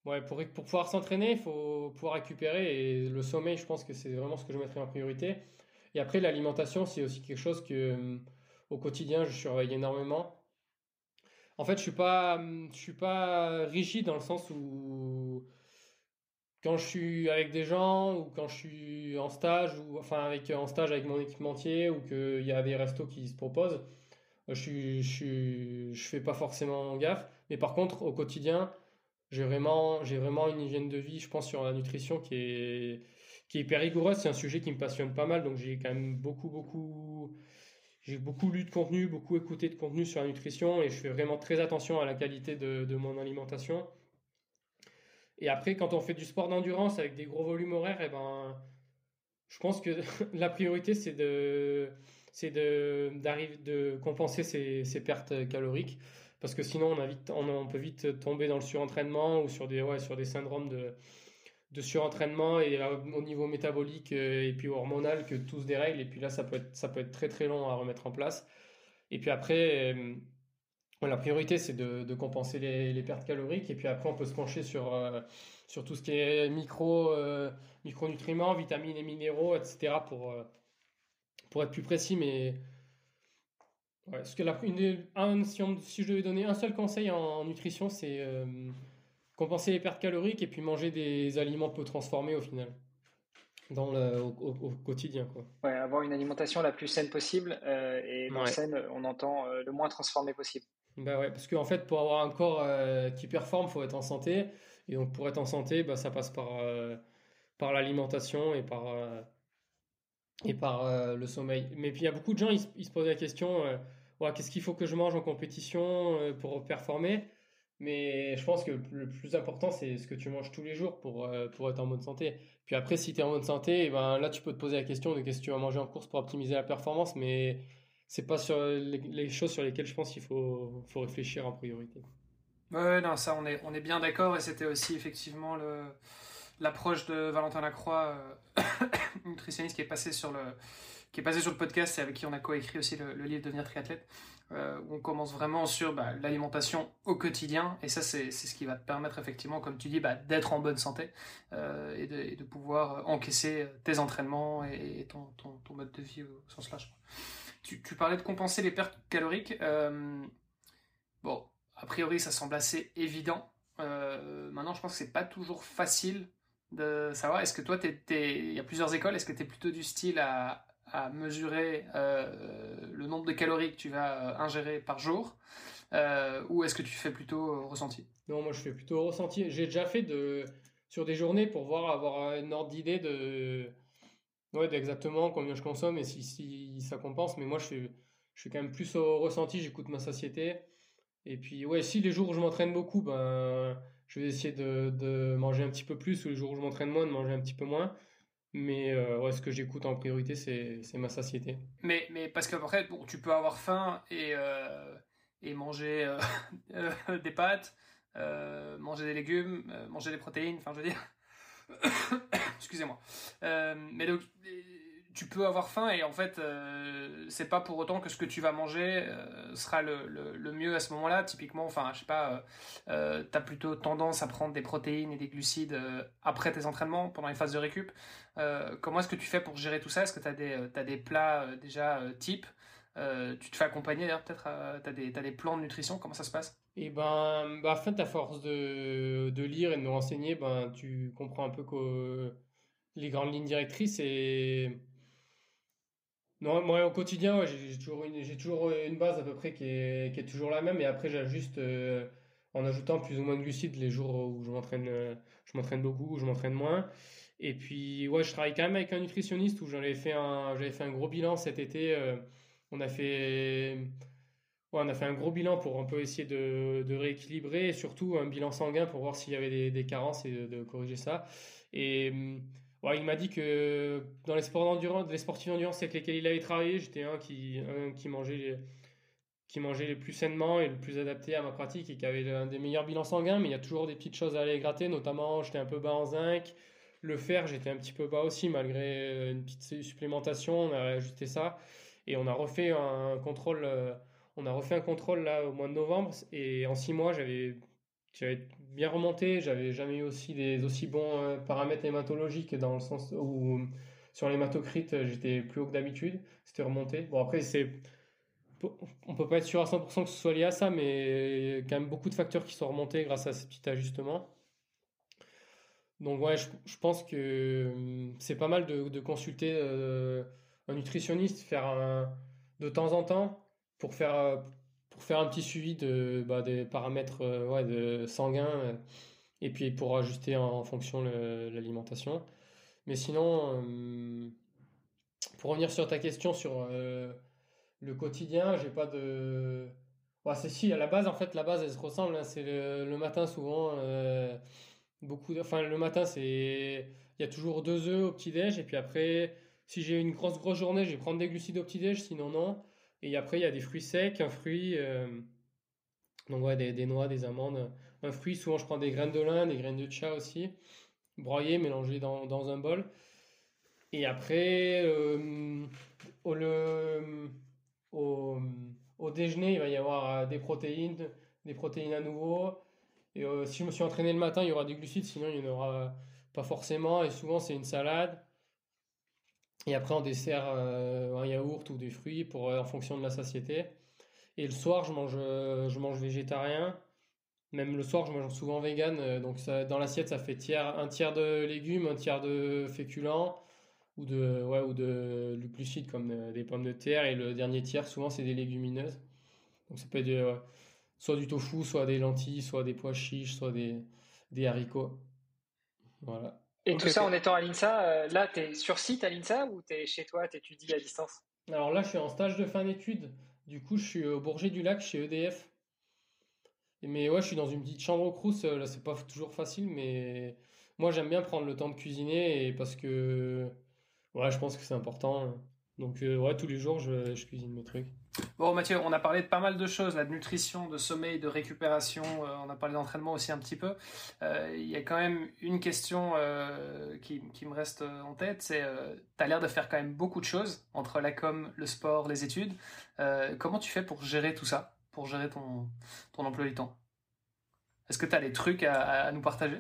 ouais, pour, pour pouvoir s'entraîner, il faut pouvoir récupérer, et le sommeil je pense que c'est vraiment ce que je mettrai en priorité. Et après l'alimentation, c'est aussi quelque chose que euh, au quotidien je surveille énormément. En fait je suis pas, je suis pas rigide dans le sens où quand je suis avec des gens, ou quand je suis en stage, ou enfin avec, en stage avec mon équipementier, ou qu'il y a des restos qui se proposent, je je je fais pas forcément gaffe. Mais par contre, au quotidien, j'ai vraiment, j'ai vraiment une hygiène de vie, je pense, sur la nutrition qui est, qui est hyper rigoureuse. C'est un sujet qui me passionne pas mal, donc j'ai quand même beaucoup, beaucoup, j'ai beaucoup lu de contenu, beaucoup écouté de contenu sur la nutrition, et je fais vraiment très attention à la qualité de, de mon alimentation. Et après, quand on fait du sport d'endurance avec des gros volumes horaires, eh ben, je pense que la priorité, c'est de, c'est de, d'arriver, de compenser ces, ces pertes caloriques. Parce que sinon, on, a vite, on, on peut vite tomber dans le surentraînement ou sur des, ouais, sur des syndromes de, de surentraînement et là, au niveau métabolique et puis hormonal que tout se dérègle. Et puis là, ça peut être, ça peut être très, très long à remettre en place. Et puis après... La priorité, c'est de, de compenser les, les pertes caloriques, et puis après, on peut se pencher sur, euh, sur tout ce qui est micro, euh, micronutriments, vitamines et minéraux, et cetera pour, euh, pour être plus précis. Mais ouais, parce que la, une, un, si, on, si je devais donner un seul conseil en, en nutrition, c'est euh, compenser les pertes caloriques et puis manger des aliments peu transformés au final. Dans le, au, au quotidien, quoi. Ouais, avoir une alimentation la plus saine possible, euh, et dans ouais. saine, on entend euh, le moins transformé possible. Bah ouais, parce qu'en fait, pour avoir un corps euh, qui performe, faut être en santé, et donc pour être en santé, bah ça passe par euh, par l'alimentation et par euh, et par euh, le sommeil. Mais puis il y a beaucoup de gens, ils, ils se posent la question, euh, ouais, qu'est-ce qu'il faut que je mange en compétition euh, pour performer? Mais je pense que le plus important, c'est ce que tu manges tous les jours pour euh, pour être en bonne santé. Puis après, si tu es en bonne santé, et ben là tu peux te poser la question de qu'est-ce que tu vas manger en course pour optimiser la performance, mais c'est pas sur les, les choses sur lesquelles je pense qu'il faut faut réfléchir en priorité. Ouais, non, ça on est on est bien d'accord, et c'était aussi effectivement le l'approche de Valentin Lacroix, euh, nutritionniste qui est passé sur le qui est passé sur le podcast et avec qui on a coécrit aussi le, le livre Devenir Triathlète, euh, où on commence vraiment sur bah, l'alimentation au quotidien, et ça c'est c'est ce qui va te permettre effectivement, comme tu dis, bah, d'être en bonne santé, euh, et de et de pouvoir encaisser tes entraînements et, et ton, ton ton mode de vie au sens large. Tu tu parlais de compenser les pertes caloriques. Euh, bon, a priori ça semble assez évident. Euh, maintenant, je pense que c'est pas toujours facile de savoir. Est-ce que toi, t'es, t'es... il y a plusieurs écoles. Est-ce que t'es plutôt du style à, à mesurer euh, le nombre de calories que tu vas euh, ingérer par jour, euh, ou est-ce que tu fais plutôt ressenti? Non, moi je fais plutôt ressenti. J'ai déjà fait de sur des journées pour voir avoir un ordre d'idée de ouais d'exactement combien je consomme et si, si ça compense. Mais moi je fais je suis quand même plus au ressenti. J'écoute ma satiété. Et puis ouais, si les jours où je m'entraîne beaucoup, ben je vais essayer de, de manger un petit peu plus, ou les jours où je m'entraîne moins, de manger un petit peu moins. Mais euh, ouais, ce que j'écoute en priorité, c'est c'est ma satiété. Mais mais parce qu'après, bon, tu peux avoir faim et euh, et manger euh, des pâtes, euh, manger des légumes, euh, manger des protéines. Enfin, je veux dire, excusez-moi. Euh, mais donc. Tu peux avoir faim, et en fait, euh, c'est pas pour autant que ce que tu vas manger euh, sera le, le, le mieux à ce moment-là. Typiquement, enfin, je sais pas, euh, euh, t'as plutôt tendance à prendre des protéines et des glucides euh, après tes entraînements, pendant les phases de récup. Euh, comment est-ce que tu fais pour gérer tout ça? Est-ce que t'as des euh, t'as des plats euh, déjà euh, type euh, Tu te fais accompagner d'ailleurs peut-être à, t'as des t'as des plans de nutrition? Comment ça se passe? Et ben, bah, en fait, à force de de lire et de me renseigner, ben, tu comprends un peu que les grandes lignes directrices et non, moi au quotidien, ouais, j'ai, j'ai toujours une, j'ai toujours une base à peu près qui est, qui est toujours la même, et après j'ajuste euh, en ajoutant plus ou moins de glucides les jours où je m'entraîne, euh, je m'entraîne beaucoup, où je m'entraîne moins. Et puis, ouais, je travaille quand même avec un nutritionniste où j'en avais fait un, j'avais fait un gros bilan cet été. Euh, on a fait, ouais, on a fait un gros bilan pour un peu essayer de, de rééquilibrer, et surtout un bilan sanguin pour voir s'il y avait des, des carences et de, de corriger ça. Et ouais, il m'a dit que dans les sports d'endurance, les sportifs d'endurance avec lesquels il avait travaillé, j'étais un qui, un qui mangeait les, qui mangeait les plus sainement et le plus adapté à ma pratique et qui avait un des meilleurs bilans sanguins, mais il y a toujours des petites choses à aller gratter, notamment j'étais un peu bas en zinc, le fer j'étais un petit peu bas aussi, malgré une petite supplémentation, on a ajusté ça et on a refait un contrôle, on a refait un contrôle là au mois de novembre, et en six mois j'avais, j'avais bien remonté, j'avais jamais eu aussi des aussi bons paramètres hématologiques, dans le sens où sur l'hématocrite j'étais plus haut que d'habitude, c'était remonté. Bon, après c'est, on peut pas être sûr à cent pour cent que ce soit lié à ça, mais il y a quand même beaucoup de facteurs qui sont remontés grâce à ce petit ajustement. Donc ouais, je, je pense que c'est pas mal de, de consulter euh, un nutritionniste, faire un, de temps en temps pour faire pour faire un petit suivi de bah, des paramètres euh, ouais, de sanguins, euh, et puis pour ajuster en, en fonction le, l'alimentation. Mais sinon, euh, pour revenir sur ta question sur euh, le quotidien, j'ai pas de... Ouais, c'est si, à la base, en fait, la base, elle se ressemble. Hein. C'est le, le matin, souvent, euh, beaucoup... De... Enfin, le matin, c'est... Il y a toujours deux œufs au petit-déj. Et puis après, si j'ai une grosse, grosse journée, je vais prendre des glucides au petit-déj. Sinon, non. Et après, il y a des fruits secs, un fruit... Euh... Donc, ouais, des, des noix, des amandes. Un fruit, souvent, je prends des graines de lin, des graines de chia aussi, broyées, mélangées dans, dans un bol. Et après, euh... oh, le... Au, au déjeuner, il va y avoir des protéines, des protéines à nouveau. Et euh, si je me suis entraîné le matin, il y aura des glucides, sinon il n'y en aura pas forcément. Et souvent, c'est une salade. Et après, en dessert, euh, un yaourt ou des fruits pour, euh, en fonction de la satiété. Et le soir, je mange, euh, je mange végétarien. Même le soir, je mange souvent vegan. Euh, donc, ça, dans l'assiette, ça fait tiers, un tiers de légumes, un tiers de féculents, ou de ouais ou de glucides comme de, des pommes de terre, et le dernier tiers souvent c'est des légumineuses, donc ça peut être euh, soit du tofu, soit des lentilles, soit des pois chiches, soit des des haricots, voilà. Et donc, tout ça en étant à l'INSA, euh, là t'es sur site à l'INSA ou t'es chez toi, t'étudies à distance? Alors là je suis en stage de fin d'études, du coup je suis au Bourget-du-Lac chez E D F, et, mais ouais je suis dans une petite chambre au Crous, là c'est pas toujours facile, mais moi j'aime bien prendre le temps de cuisiner, et parce que ouais, je pense que c'est important. Donc, euh, ouais, tous les jours, je, je cuisine mes trucs. Bon, Mathieu, on a parlé de pas mal de choses, là, de nutrition, de sommeil, de récupération. Euh, on a parlé d'entraînement aussi un petit peu. Euh, y a quand même une question euh, qui, qui me reste en tête, c'est euh, t'as l'air de faire quand même beaucoup de choses, entre la com, le sport, les études. Euh, comment tu fais pour gérer tout ça, pour gérer ton, ton emploi du temps? Est-ce que t'as des trucs à, à nous partager?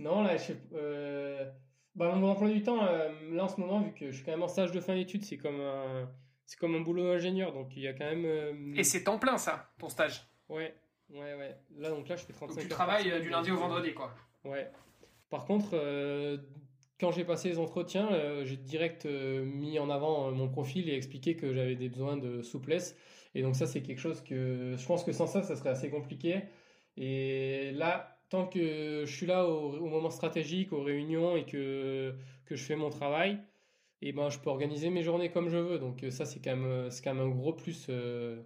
Non, là, je sais pas... Euh... Bah, mon emploi du temps, euh, là en ce moment, vu que je suis quand même en stage de fin d'études, c'est comme un, c'est comme un boulot d'ingénieur, donc il y a quand même... Euh... Et c'est temps plein ça, ton stage? Ouais, ouais, ouais. Là, donc là, je fais trente-cinq heures. Donc tu travailles euh, du lundi au vendredi, quoi. Ouais. Par contre, euh, quand j'ai passé les entretiens, euh, j'ai direct euh, mis en avant euh, mon profil et expliqué que j'avais des besoins de souplesse. Et donc ça, c'est quelque chose que... Je pense que sans ça, ça serait assez compliqué. Et là... Tant que je suis là au, au moment stratégique, aux réunions, et que, que je fais mon travail, et ben, je peux organiser mes journées comme je veux. Donc ça, c'est quand même, c'est quand même un gros plus, euh,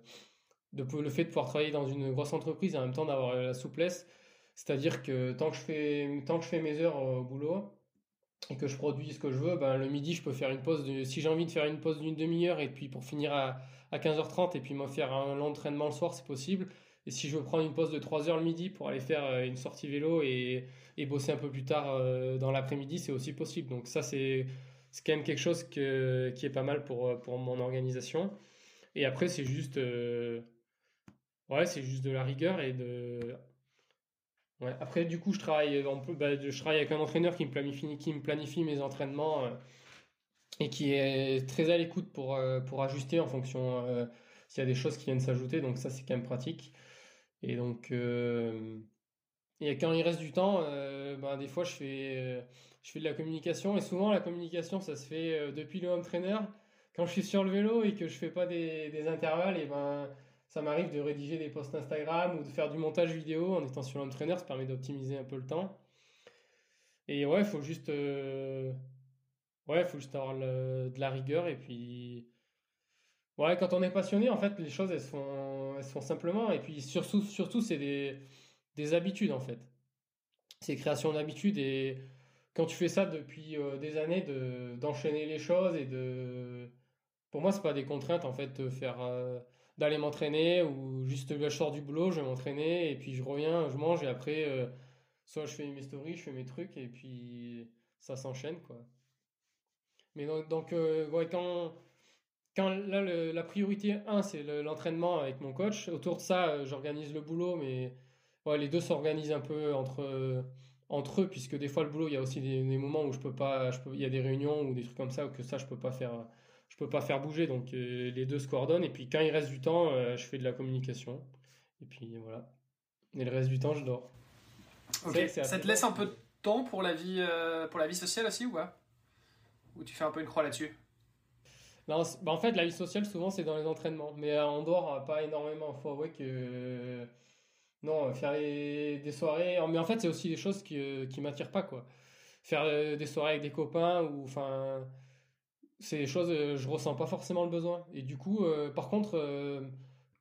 de, le fait de pouvoir travailler dans une grosse entreprise et en même temps d'avoir la souplesse. C'est-à-dire que tant que je fais, tant que je fais mes heures au boulot et que je produis ce que je veux, ben, le midi, je peux faire une pause. De, si j'ai envie de faire une pause d'une demi-heure et puis pour finir à, à quinze heures trente et puis me faire un long entraînement le soir, c'est possible. Et si je veux prendre une pause de trois heures le midi pour aller faire une sortie vélo et, et bosser un peu plus tard dans l'après-midi, c'est aussi possible. Donc ça, c'est, c'est quand même quelque chose que, qui est pas mal pour, pour mon organisation. Et après, c'est juste, euh, ouais, c'est juste de la rigueur et de... Ouais. Après, du coup, je travaille, on peut, bah, je travaille avec un entraîneur qui me planifie, qui me planifie mes entraînements euh, et qui est très à l'écoute pour, euh, pour ajuster en fonction euh, s'il y a des choses qui viennent s'ajouter. Donc ça, c'est quand même pratique. Et donc, euh, et quand il reste du temps, euh, ben des fois, je fais, euh, je fais de la communication. Et souvent, la communication, ça se fait euh, depuis le home trainer. Quand je suis sur le vélo et que je fais pas des, des intervalles, et ben, ça m'arrive de rédiger des posts Instagram ou de faire du montage vidéo en étant sur le home trainer. Ça permet d'optimiser un peu le temps. Et ouais, il faut juste... Euh... Ouais, faut juste avoir le, de la rigueur et puis... Ouais, quand on est passionné, en fait, les choses, elles se font, elles se font simplement. Et puis surtout, surtout c'est des, des habitudes, en fait. C'est création d'habitudes. Et quand tu fais ça depuis euh, des années, de, d'enchaîner les choses et de... Pour moi, c'est pas des contraintes, en fait, de faire... Euh, d'aller m'entraîner ou juste là, je sors du boulot, je vais m'entraîner et puis je reviens, je mange et après... Euh, soit je fais mes stories, je fais mes trucs et puis ça s'enchaîne, quoi. Mais donc, donc euh, ouais, quand, quand là, le, la priorité un, c'est le, l'entraînement avec mon coach. Autour de ça, euh, j'organise le boulot, mais ouais, les deux s'organisent un peu entre, euh, entre eux, puisque des fois, le boulot, il y a aussi des, des moments où je peux pas, je peux, il y a des réunions ou des trucs comme ça, que ça, je peux pas faire, je peux pas faire bouger. Donc, euh, les deux se coordonnent. Et puis, quand il reste du temps, euh, je fais de la communication. Et puis, voilà. Et le reste du temps, je dors. Ok, c'est, c'est ça te laisse un peu de temps pour la vie, euh, pour la vie sociale aussi, ou quoi ? Ou tu fais un peu une croix là-dessus ? Non, bah en fait, la vie sociale, souvent, c'est dans les entraînements. Mais en dehors, pas énormément. Il faut avouer que... Non, faire les... des soirées... Mais en fait, c'est aussi des choses qui ne m'attirent pas, quoi. Faire des soirées avec des copains, ou... Enfin, c'est des choses... Je ne ressens pas forcément le besoin. Et du coup, euh, par contre, euh,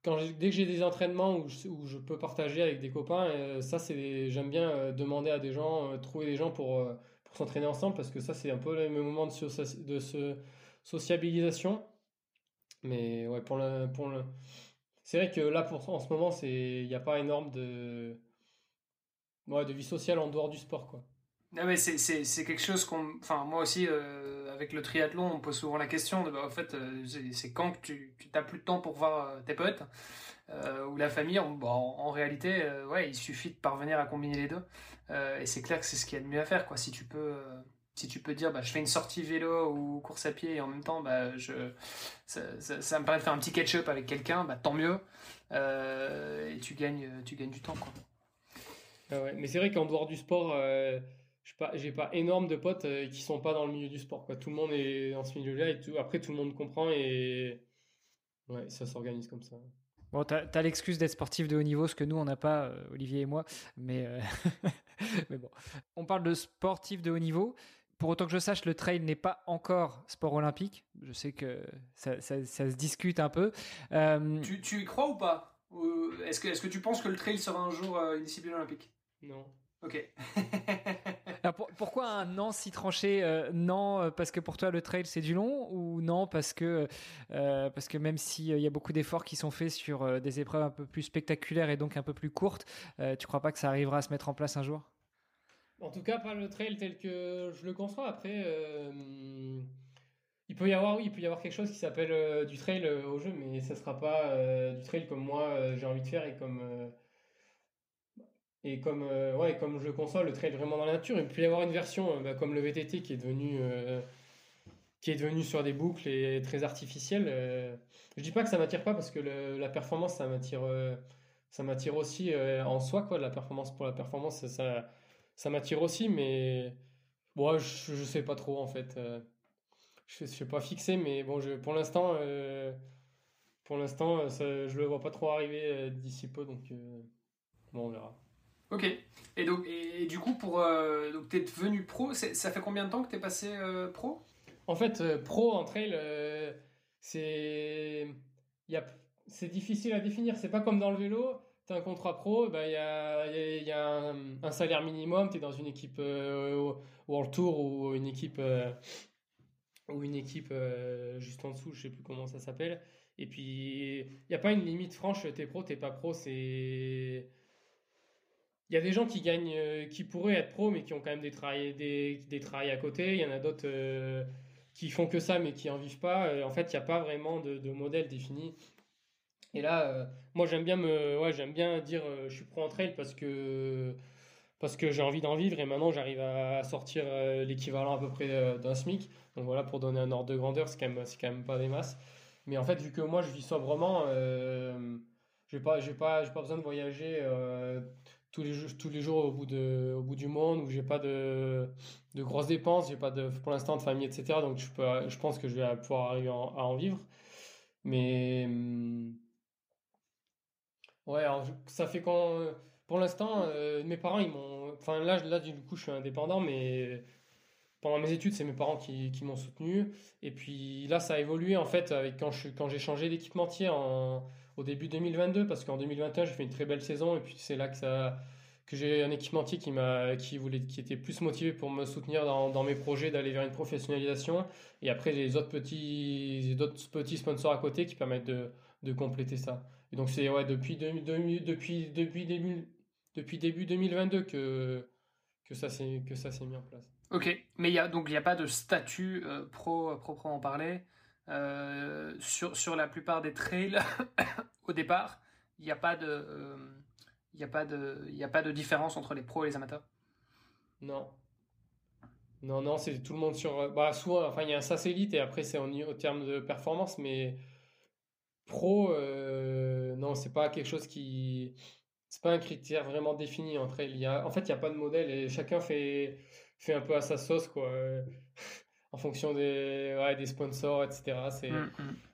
quand j'ai... dès que j'ai des entraînements où je, où je peux partager avec des copains, euh, ça, c'est des... j'aime bien euh, demander à des gens, euh, trouver des gens pour... Euh, s'entraîner ensemble, parce que ça c'est un peu le même moment de, so- de so- sociabilisation. Mais ouais, pour le, pour le c'est vrai que là pour en ce moment c'est il n'y a pas énorme de ouais, de vie sociale en dehors du sport, quoi. Non, mais c'est c'est c'est quelque chose qu'on enfin moi aussi euh, avec le triathlon on me pose souvent la question de bah, en fait euh, c'est, c'est quand que tu tu t'as plus de temps pour voir euh, tes potes euh, ou la famille. On, bah, en, en réalité euh, ouais il suffit de parvenir à combiner les deux euh, et c'est clair que c'est ce qu'il y a de mieux à faire, quoi. Si tu peux euh, si tu peux dire bah je fais une sortie vélo ou course à pied et en même temps bah je ça ça, ça me permet de faire un petit catch-up avec quelqu'un, bah tant mieux euh, et tu gagnes tu gagnes du temps, quoi. Ah ouais, mais c'est vrai qu'en dehors du sport euh... J'ai pas, j'ai pas énorme de potes euh, qui sont pas dans le milieu du sport, quoi. Tout le monde est dans ce milieu-là et tout. Après, tout le monde comprend et ouais, ça s'organise comme ça. Bon, t'as, t'as l'excuse d'être sportif de haut niveau, ce que nous on n'a pas, euh, Olivier et moi, mais euh... mais bon. On parle de sportif de haut niveau. Pour autant que je sache, le trail n'est pas encore sport olympique. Je sais que ça, ça, ça se discute un peu. Euh... Tu, tu y crois ou pas ? euh, Est-ce que, est-ce que tu penses que le trail sera un jour euh, une discipline olympique ? Non. Ok. Alors pour, pourquoi un non si tranché euh, non parce que pour toi le trail c'est du long, ou non parce que euh, parce que même si il euh, y a beaucoup d'efforts qui sont faits sur euh, des épreuves un peu plus spectaculaires et donc un peu plus courtes, euh, tu crois pas que ça arrivera à se mettre en place un jour ? En tout cas pas le trail tel que je le conçois. Après euh, il peut y avoir oui il peut y avoir quelque chose qui s'appelle euh, du trail euh, au jeu, mais ça sera pas euh, du trail comme moi euh, j'ai envie de faire et comme euh, Et comme, euh, ouais, comme je le conçois, le trail vraiment dans la nature. Il peut y avoir une version euh, bah, comme le V T T qui est devenu, euh, qui est devenu sur des boucles et très artificielle. Euh. Je dis pas que ça m'attire pas, parce que le, la performance, ça m'attire, euh, ça m'attire aussi euh, en soi, quoi. La performance pour la performance, ça, ça, ça m'attire aussi, mais bon, je, je sais pas trop en fait. Euh, je, je suis pas fixé, mais bon, je, pour l'instant, euh, pour l'instant, ça, je le vois pas trop arriver euh, d'ici peu, donc euh, bon, on verra. Ok, et donc et, et du coup pour euh, donc t'es devenu pro, c'est, ça fait combien de temps que t'es passé euh, pro ? En fait, euh, pro en trail, euh, c'est y a, c'est difficile à définir. C'est pas comme dans le vélo, t'as un contrat pro, bah y a y a, y a un, un salaire minimum, t'es dans une équipe euh, World Tour ou une équipe euh, ou une équipe euh, juste en dessous, je sais plus comment ça s'appelle. Et puis y a pas une limite franche, t'es pro, t'es pas pro, c'est il y a des gens qui gagnent, euh, qui pourraient être pro, mais qui ont quand même des travails, des, des travails à côté. Il y en a d'autres euh, qui font que ça, mais qui en vivent pas. Euh, en fait, il n'y a pas vraiment de, de modèle défini. Et là, euh, moi, j'aime bien me, ouais, j'aime bien dire, euh, je suis pro en trail parce que parce que j'ai envie d'en vivre. Et maintenant, j'arrive à sortir euh, l'équivalent à peu près euh, d'un SMIC. Donc voilà, pour donner un ordre de grandeur, c'est quand même, c'est quand même pas des masses. Mais en fait, vu que moi, je vis sobrement, euh, j'ai pas, j'ai pas, j'ai pas besoin de voyager. Euh, Tous les, jours, tous les jours au bout, de, au bout du monde, où j'ai pas de, de grosses dépenses, j'ai pas de, pour l'instant de famille, et cetera. Donc je, peux, je pense que je vais pouvoir arriver à en, à en vivre. Mais ouais, alors, ça fait quand Pour l'instant, euh, mes parents, ils m'ont... Enfin, là, là, du coup, je suis indépendant, mais pendant mes études, c'est mes parents qui, qui m'ont soutenu. Et puis là, ça a évolué, en fait, avec quand, je, quand j'ai changé d'équipementier en, au début deux mille vingt-deux, parce qu'en deux mille vingt et un, j'ai fait une très belle saison. Et puis, c'est là que, ça, que j'ai un équipementier qui, m'a, qui, voulait, qui était plus motivé pour me soutenir dans, dans mes projets, d'aller vers une professionnalisation. Et après, j'ai les autres petits, d'autres petits sponsors à côté qui permettent de, de compléter ça. Et donc, c'est ouais, depuis, de, de, depuis, depuis début... Depuis début deux mille vingt-deux que, que, ça s'est, que ça s'est mis en place. Ok, mais il y a, donc il n'y a pas de statut euh, pro euh, proprement parlé. Euh, sur, sur la plupart des trails, au départ, il n'y a, euh, a, a pas de différence entre les pros et les amateurs. Non. Non, non, c'est tout le monde sur... Bah, soit, enfin, il y a un sas élite et après, c'est au, au terme de performance, mais pro, euh, non, c'est pas quelque chose qui... C'est pas un critère vraiment défini entre elles. Il y a, en fait, il n'y a pas de modèle et chacun fait, fait un peu à sa sauce, quoi, euh, en fonction des, ouais, des sponsors, et cetera. C'est, mm-hmm.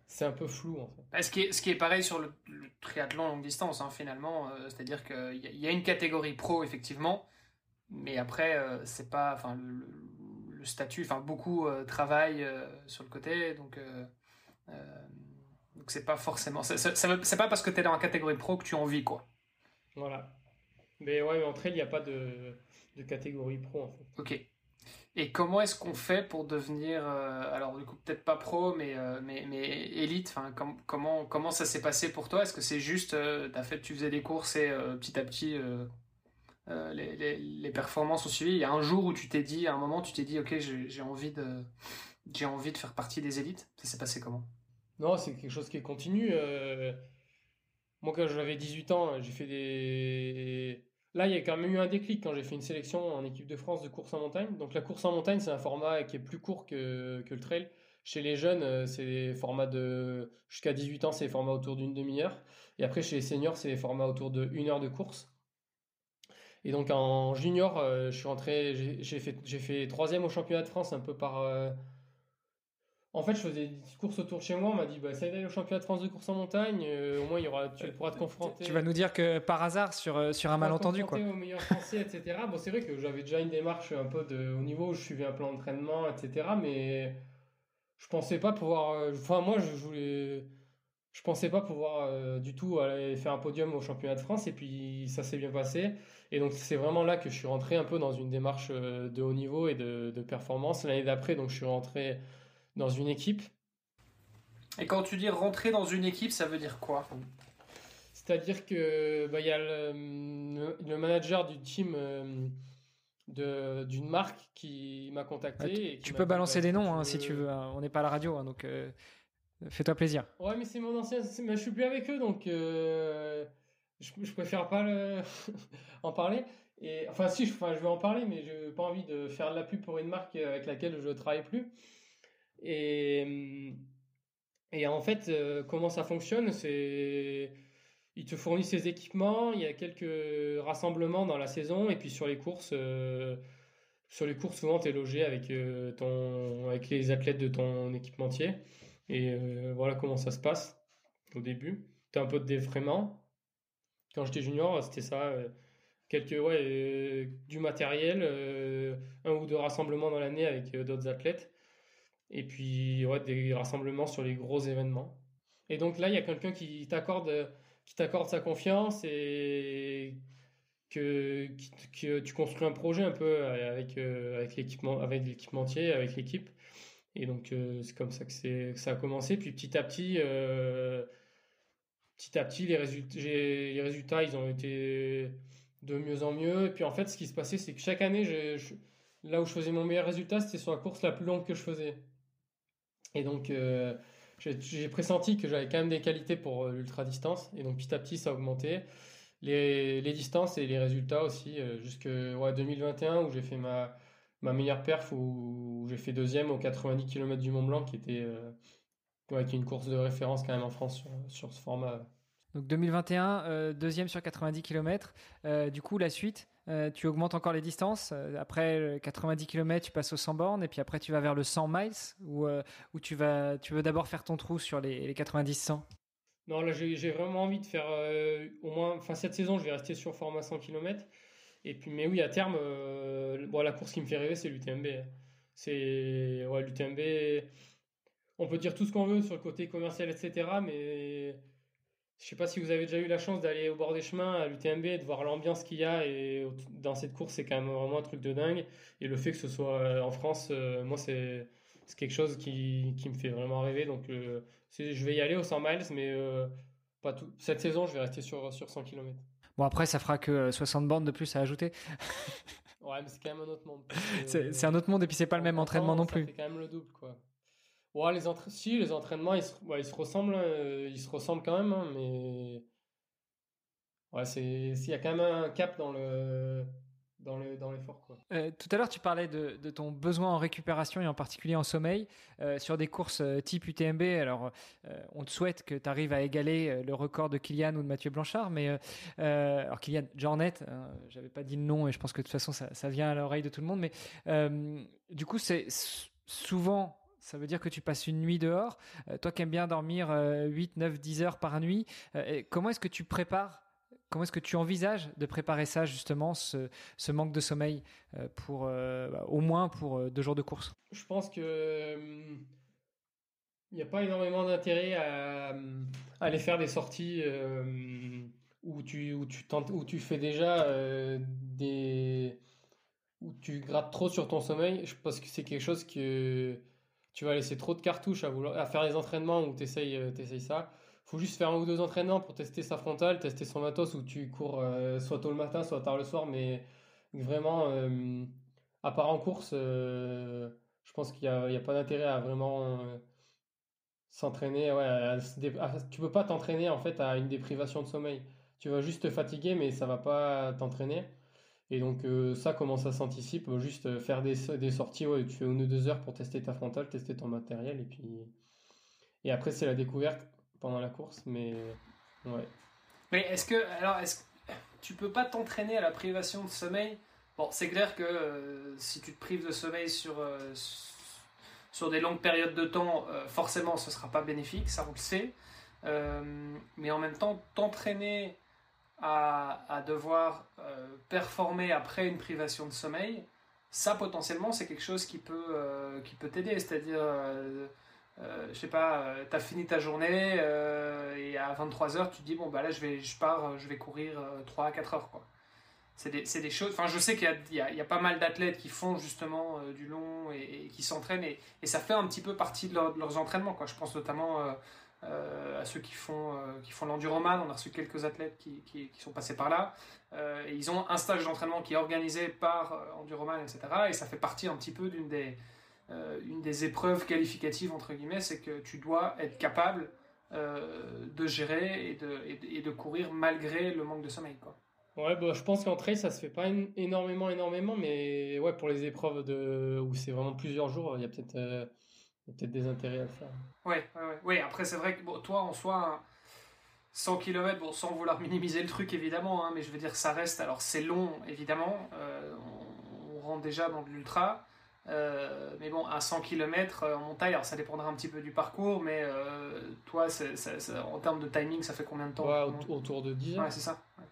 c'est un peu flou, en fait. Ce qui est, ce qui est pareil sur le, le triathlon longue distance, hein, finalement. Euh, c'est-à-dire qu'il y, y a une catégorie pro, effectivement, mais après, euh, c'est pas, enfin, le, le, le statut, enfin, beaucoup euh, travaillent euh, sur le côté, donc. Euh, euh, donc c'est pas forcément. C'est, c'est, c'est pas parce que tu es dans la catégorie pro que tu en vis, quoi. Voilà. Mais ouais, mais entre elles, il n'y a pas de, de catégorie pro, en fait. Ok. Et comment est-ce qu'on fait pour devenir, euh, alors du coup, peut-être pas pro, mais, euh, mais, mais élite, enfin, com- comment, comment ça s'est passé pour toi? Est-ce que c'est juste, euh, t'as fait, tu faisais des courses et euh, petit à petit, euh, euh, les, les, les performances ont suivi? Il y a un jour où tu t'es dit, à un moment, tu t'es dit, ok, j'ai, j'ai, envie, de, j'ai envie de faire partie des élites. Ça s'est passé comment? Non, c'est quelque chose qui est continu. Euh... Moi, quand j'avais dix-huit ans, j'ai fait des... Là, il y a quand même eu un déclic quand j'ai fait une sélection en équipe de France de course en montagne. Donc, la course en montagne, c'est un format qui est plus court que, que le trail. Chez les jeunes, c'est des formats de... Jusqu'à dix-huit ans, c'est des formats autour d'une demi-heure. Et après, chez les seniors, c'est des formats autour d'une heure de course. Et donc, en junior, je suis rentré... J'ai, j'ai fait, j'ai fait troisième au championnat de France, un peu par... Euh... En fait, je faisais des courses autour de chez moi. On m'a dit, bah, ça y est, le championnat de France de course en montagne. Euh, au moins, il y aura, tu pourras te confronter. Tu vas nous dire que par hasard, sur, sur un malentendu, quoi. Confronter aux meilleurs Français, et cetera. Bon, c'est vrai que j'avais déjà une démarche un peu de au niveau où je suivais un plan d'entraînement, et cetera. Mais je pensais pas pouvoir. Enfin, moi, je voulais. Je pensais pas pouvoir euh, du tout aller faire un podium au championnat de France. Et puis, ça s'est bien passé. Et donc, c'est vraiment là que je suis rentré un peu dans une démarche de haut niveau et de, de performance. L'année d'après, donc, je suis rentré dans une équipe. Et quand tu dis rentrer dans une équipe, ça veut dire quoi? C'est-à-dire que bah, y a le, le manager du team euh, de, d'une marque qui m'a contacté. Ouais, tu et qui tu m'a peux balancer des noms hein, si tu veux. Hein. On n'est pas à la radio, hein, donc euh, fais-toi plaisir. Ouais, mais c'est mon ancien... C'est, mais je suis plus avec eux, donc euh, je, je préfère pas le en parler. Et, enfin, si, je, enfin, je vais en parler, mais je n'ai pas envie de faire de la pub pour une marque avec laquelle je ne travaille plus. Et, et en fait, euh, comment ça fonctionne, c'est ils te fournissent les équipements, il y a quelques rassemblements dans la saison, et puis sur les courses, euh, sur les courses souvent tu es logé avec, euh, ton, avec les athlètes de ton équipementier. Et euh, voilà comment ça se passe au début. Tu as un peu de défraiement. Quand j'étais junior, c'était ça. Euh, quelques, ouais, euh, du matériel, euh, un ou deux rassemblements dans l'année avec euh, d'autres athlètes. Et puis ouais, des rassemblements sur les gros événements. Et donc là, il y a quelqu'un qui t'accorde, qui t'accorde sa confiance et que, que tu construis un projet un peu avec, avec, l'équipement, avec l'équipementier, avec l'équipe. Et donc c'est comme ça que, c'est, que ça a commencé. Puis petit à petit, euh, petit, à petit les, résultats, les résultats, ils ont été de mieux en mieux. Et puis en fait, ce qui se passait, c'est que chaque année, je, je, là où je faisais mon meilleur résultat, c'était sur la course la plus longue que je faisais. Et donc, euh, j'ai, j'ai pressenti que j'avais quand même des qualités pour euh, l'ultra-distance. Et donc, petit à petit, ça a augmenté. Les, les distances et les résultats aussi, euh, jusqu'à ouais, deux mille vingt et un, où j'ai fait ma, ma meilleure perf, où, où j'ai fait deuxième aux quatre-vingt-dix kilomètres du Mont-Blanc, qui était euh, ouais, qui est une course de référence quand même en France sur, sur ce format. Donc, deux mille vingt et un, euh, deuxième sur quatre-vingt-dix kilomètres. Euh, du coup, la suite, euh, tu augmentes encore les distances. Après quatre-vingt-dix kilomètres, tu passes aux cent bornes et puis après, tu vas vers le cent miles où, euh, où tu, vas, tu veux d'abord faire ton trou sur les, les quatre-vingt-dix cent. Non, là, j'ai, j'ai vraiment envie de faire euh, au moins... Enfin, cette saison, je vais rester sur format cent kilomètres. Et puis, mais oui, à terme, euh, bon, la course qui me fait rêver, c'est l'U T M B. C'est... Ouais, l'U T M B... On peut dire tout ce qu'on veut sur le côté commercial, et cetera. Mais je ne sais pas si vous avez déjà eu la chance d'aller au bord des chemins à l'U T M B et de voir l'ambiance qu'il y a. Et dans cette course, c'est quand même vraiment un truc de dingue. Et le fait que ce soit en France, euh, moi, c'est... c'est quelque chose qui, qui me fait vraiment rêver. Donc, euh, c'est, je vais y aller aux cent miles, mais euh, pas tout. Cette saison, je vais rester sur, sur cent kilomètres. Bon, après, ça fera que soixante bornes de plus à ajouter. Ouais, mais c'est quand même un autre monde. C'est, c'est un autre monde et puis c'est pas le même entraînement non plus. C'est quand même le double, quoi. Ouais, les entra- si, les entraînements, ils se, ouais, ils se ressemblent. Euh, ils se ressemblent quand même, hein, mais... Ouais, c'est... S'il y a quand même un cap dans le... Dans, le, dans l'effort, quoi. Euh, tout à l'heure, tu parlais de, de ton besoin en récupération et en particulier en sommeil. Euh, sur des courses type U T M B, alors euh, on te souhaite que tu arrives à égaler le record de Kylian ou de Mathieu Blanchard, mais euh, alors Kylian Jornet, hein, j'avais pas dit le nom et je pense que de toute façon ça, ça vient à l'oreille de tout le monde, mais euh, du coup, c'est souvent. Ça veut dire que tu passes une nuit dehors. Euh, toi qui aimes bien dormir euh, huit, neuf, dix heures par nuit, euh, comment est-ce que tu prépares? Comment est-ce que tu envisages de préparer ça, justement, ce, ce manque de sommeil, euh, pour, euh, bah, au moins pour euh, deux jours de course? Je pense que il euh, n'y a pas énormément d'intérêt à, à aller faire des sorties euh, où, tu, où, tu tentes, où tu fais déjà euh, des... où tu grattes trop sur ton sommeil. Je pense que c'est quelque chose que tu vas laisser trop de cartouches à, vouloir, à faire les entraînements où tu essayes ça. Faut juste faire un ou deux entraînements pour tester sa frontale, tester son matos où tu cours euh, soit tôt le matin, soit tard le soir, mais vraiment, euh, à part en course, euh, je pense qu'il n'y a, a pas d'intérêt à vraiment euh, s'entraîner. Ouais, à, à, tu peux pas t'entraîner en fait à une déprivation de sommeil. Tu vas juste te fatiguer, mais ça va pas t'entraîner. Et donc euh, ça, comment ça s'anticipe? Juste faire des, des sorties, ouais, tu fais une ou deux heures pour tester ta frontale, tester ton matériel, et puis et après c'est la découverte pendant la course, mais ouais. Mais est-ce que, alors, est-ce que tu peux pas t'entraîner à la privation de sommeil? Bon, c'est clair que euh, si tu te prives de sommeil sur, euh, sur des longues périodes de temps, euh, forcément, ce sera pas bénéfique, ça on le sait. Euh, mais en même temps, t'entraîner à, à devoir euh, performer après une privation de sommeil, ça potentiellement, c'est quelque chose qui peut, euh, qui peut t'aider, c'est-à-dire... Euh, Euh, je sais pas, euh, t'as fini ta journée euh, et à vingt-trois heures, tu te dis bon bah là je vais, je pars, je vais courir euh, trois à quatre heures quoi. C'est des, c'est des choses. Enfin, je sais qu'il y a, il y a, il y a pas mal d'athlètes qui font justement euh, du long et, et qui s'entraînent et, et ça fait un petit peu partie de, leur, de leurs entraînements quoi. Je pense notamment euh, euh, à ceux qui font, euh, qui font l'enduroman. On a reçu quelques athlètes qui, qui, qui sont passés par là euh, et ils ont un stage d'entraînement qui est organisé par euh, Enduroman, et cetera. Et ça fait partie un petit peu d'une des Euh, une des épreuves qualificatives entre guillemets, c'est que tu dois être capable euh, de gérer et de, et, de, et de courir malgré le manque de sommeil quoi. Ouais, bah, je pense qu'en trail ça se fait pas n- énormément énormément mais ouais, pour les épreuves de où c'est vraiment plusieurs jours, il y a peut-être euh, y a peut-être des intérêts à le faire. Ouais, ouais, ouais. Ouais, après c'est vrai que bon, toi en soi hein, cent kilomètres, bon, sans vouloir minimiser le truc évidemment hein, mais je veux dire ça reste, alors c'est long évidemment, euh, on, on rentre déjà dans de l'ultra. Euh, mais bon, à cent kilomètres euh, en montagne, alors ça dépendra un petit peu du parcours, mais euh, toi, c'est, c'est, c'est, en termes de timing, ça fait combien de temps? Ouais, autour de dix heures. Ouais, c'est ça. Ouais.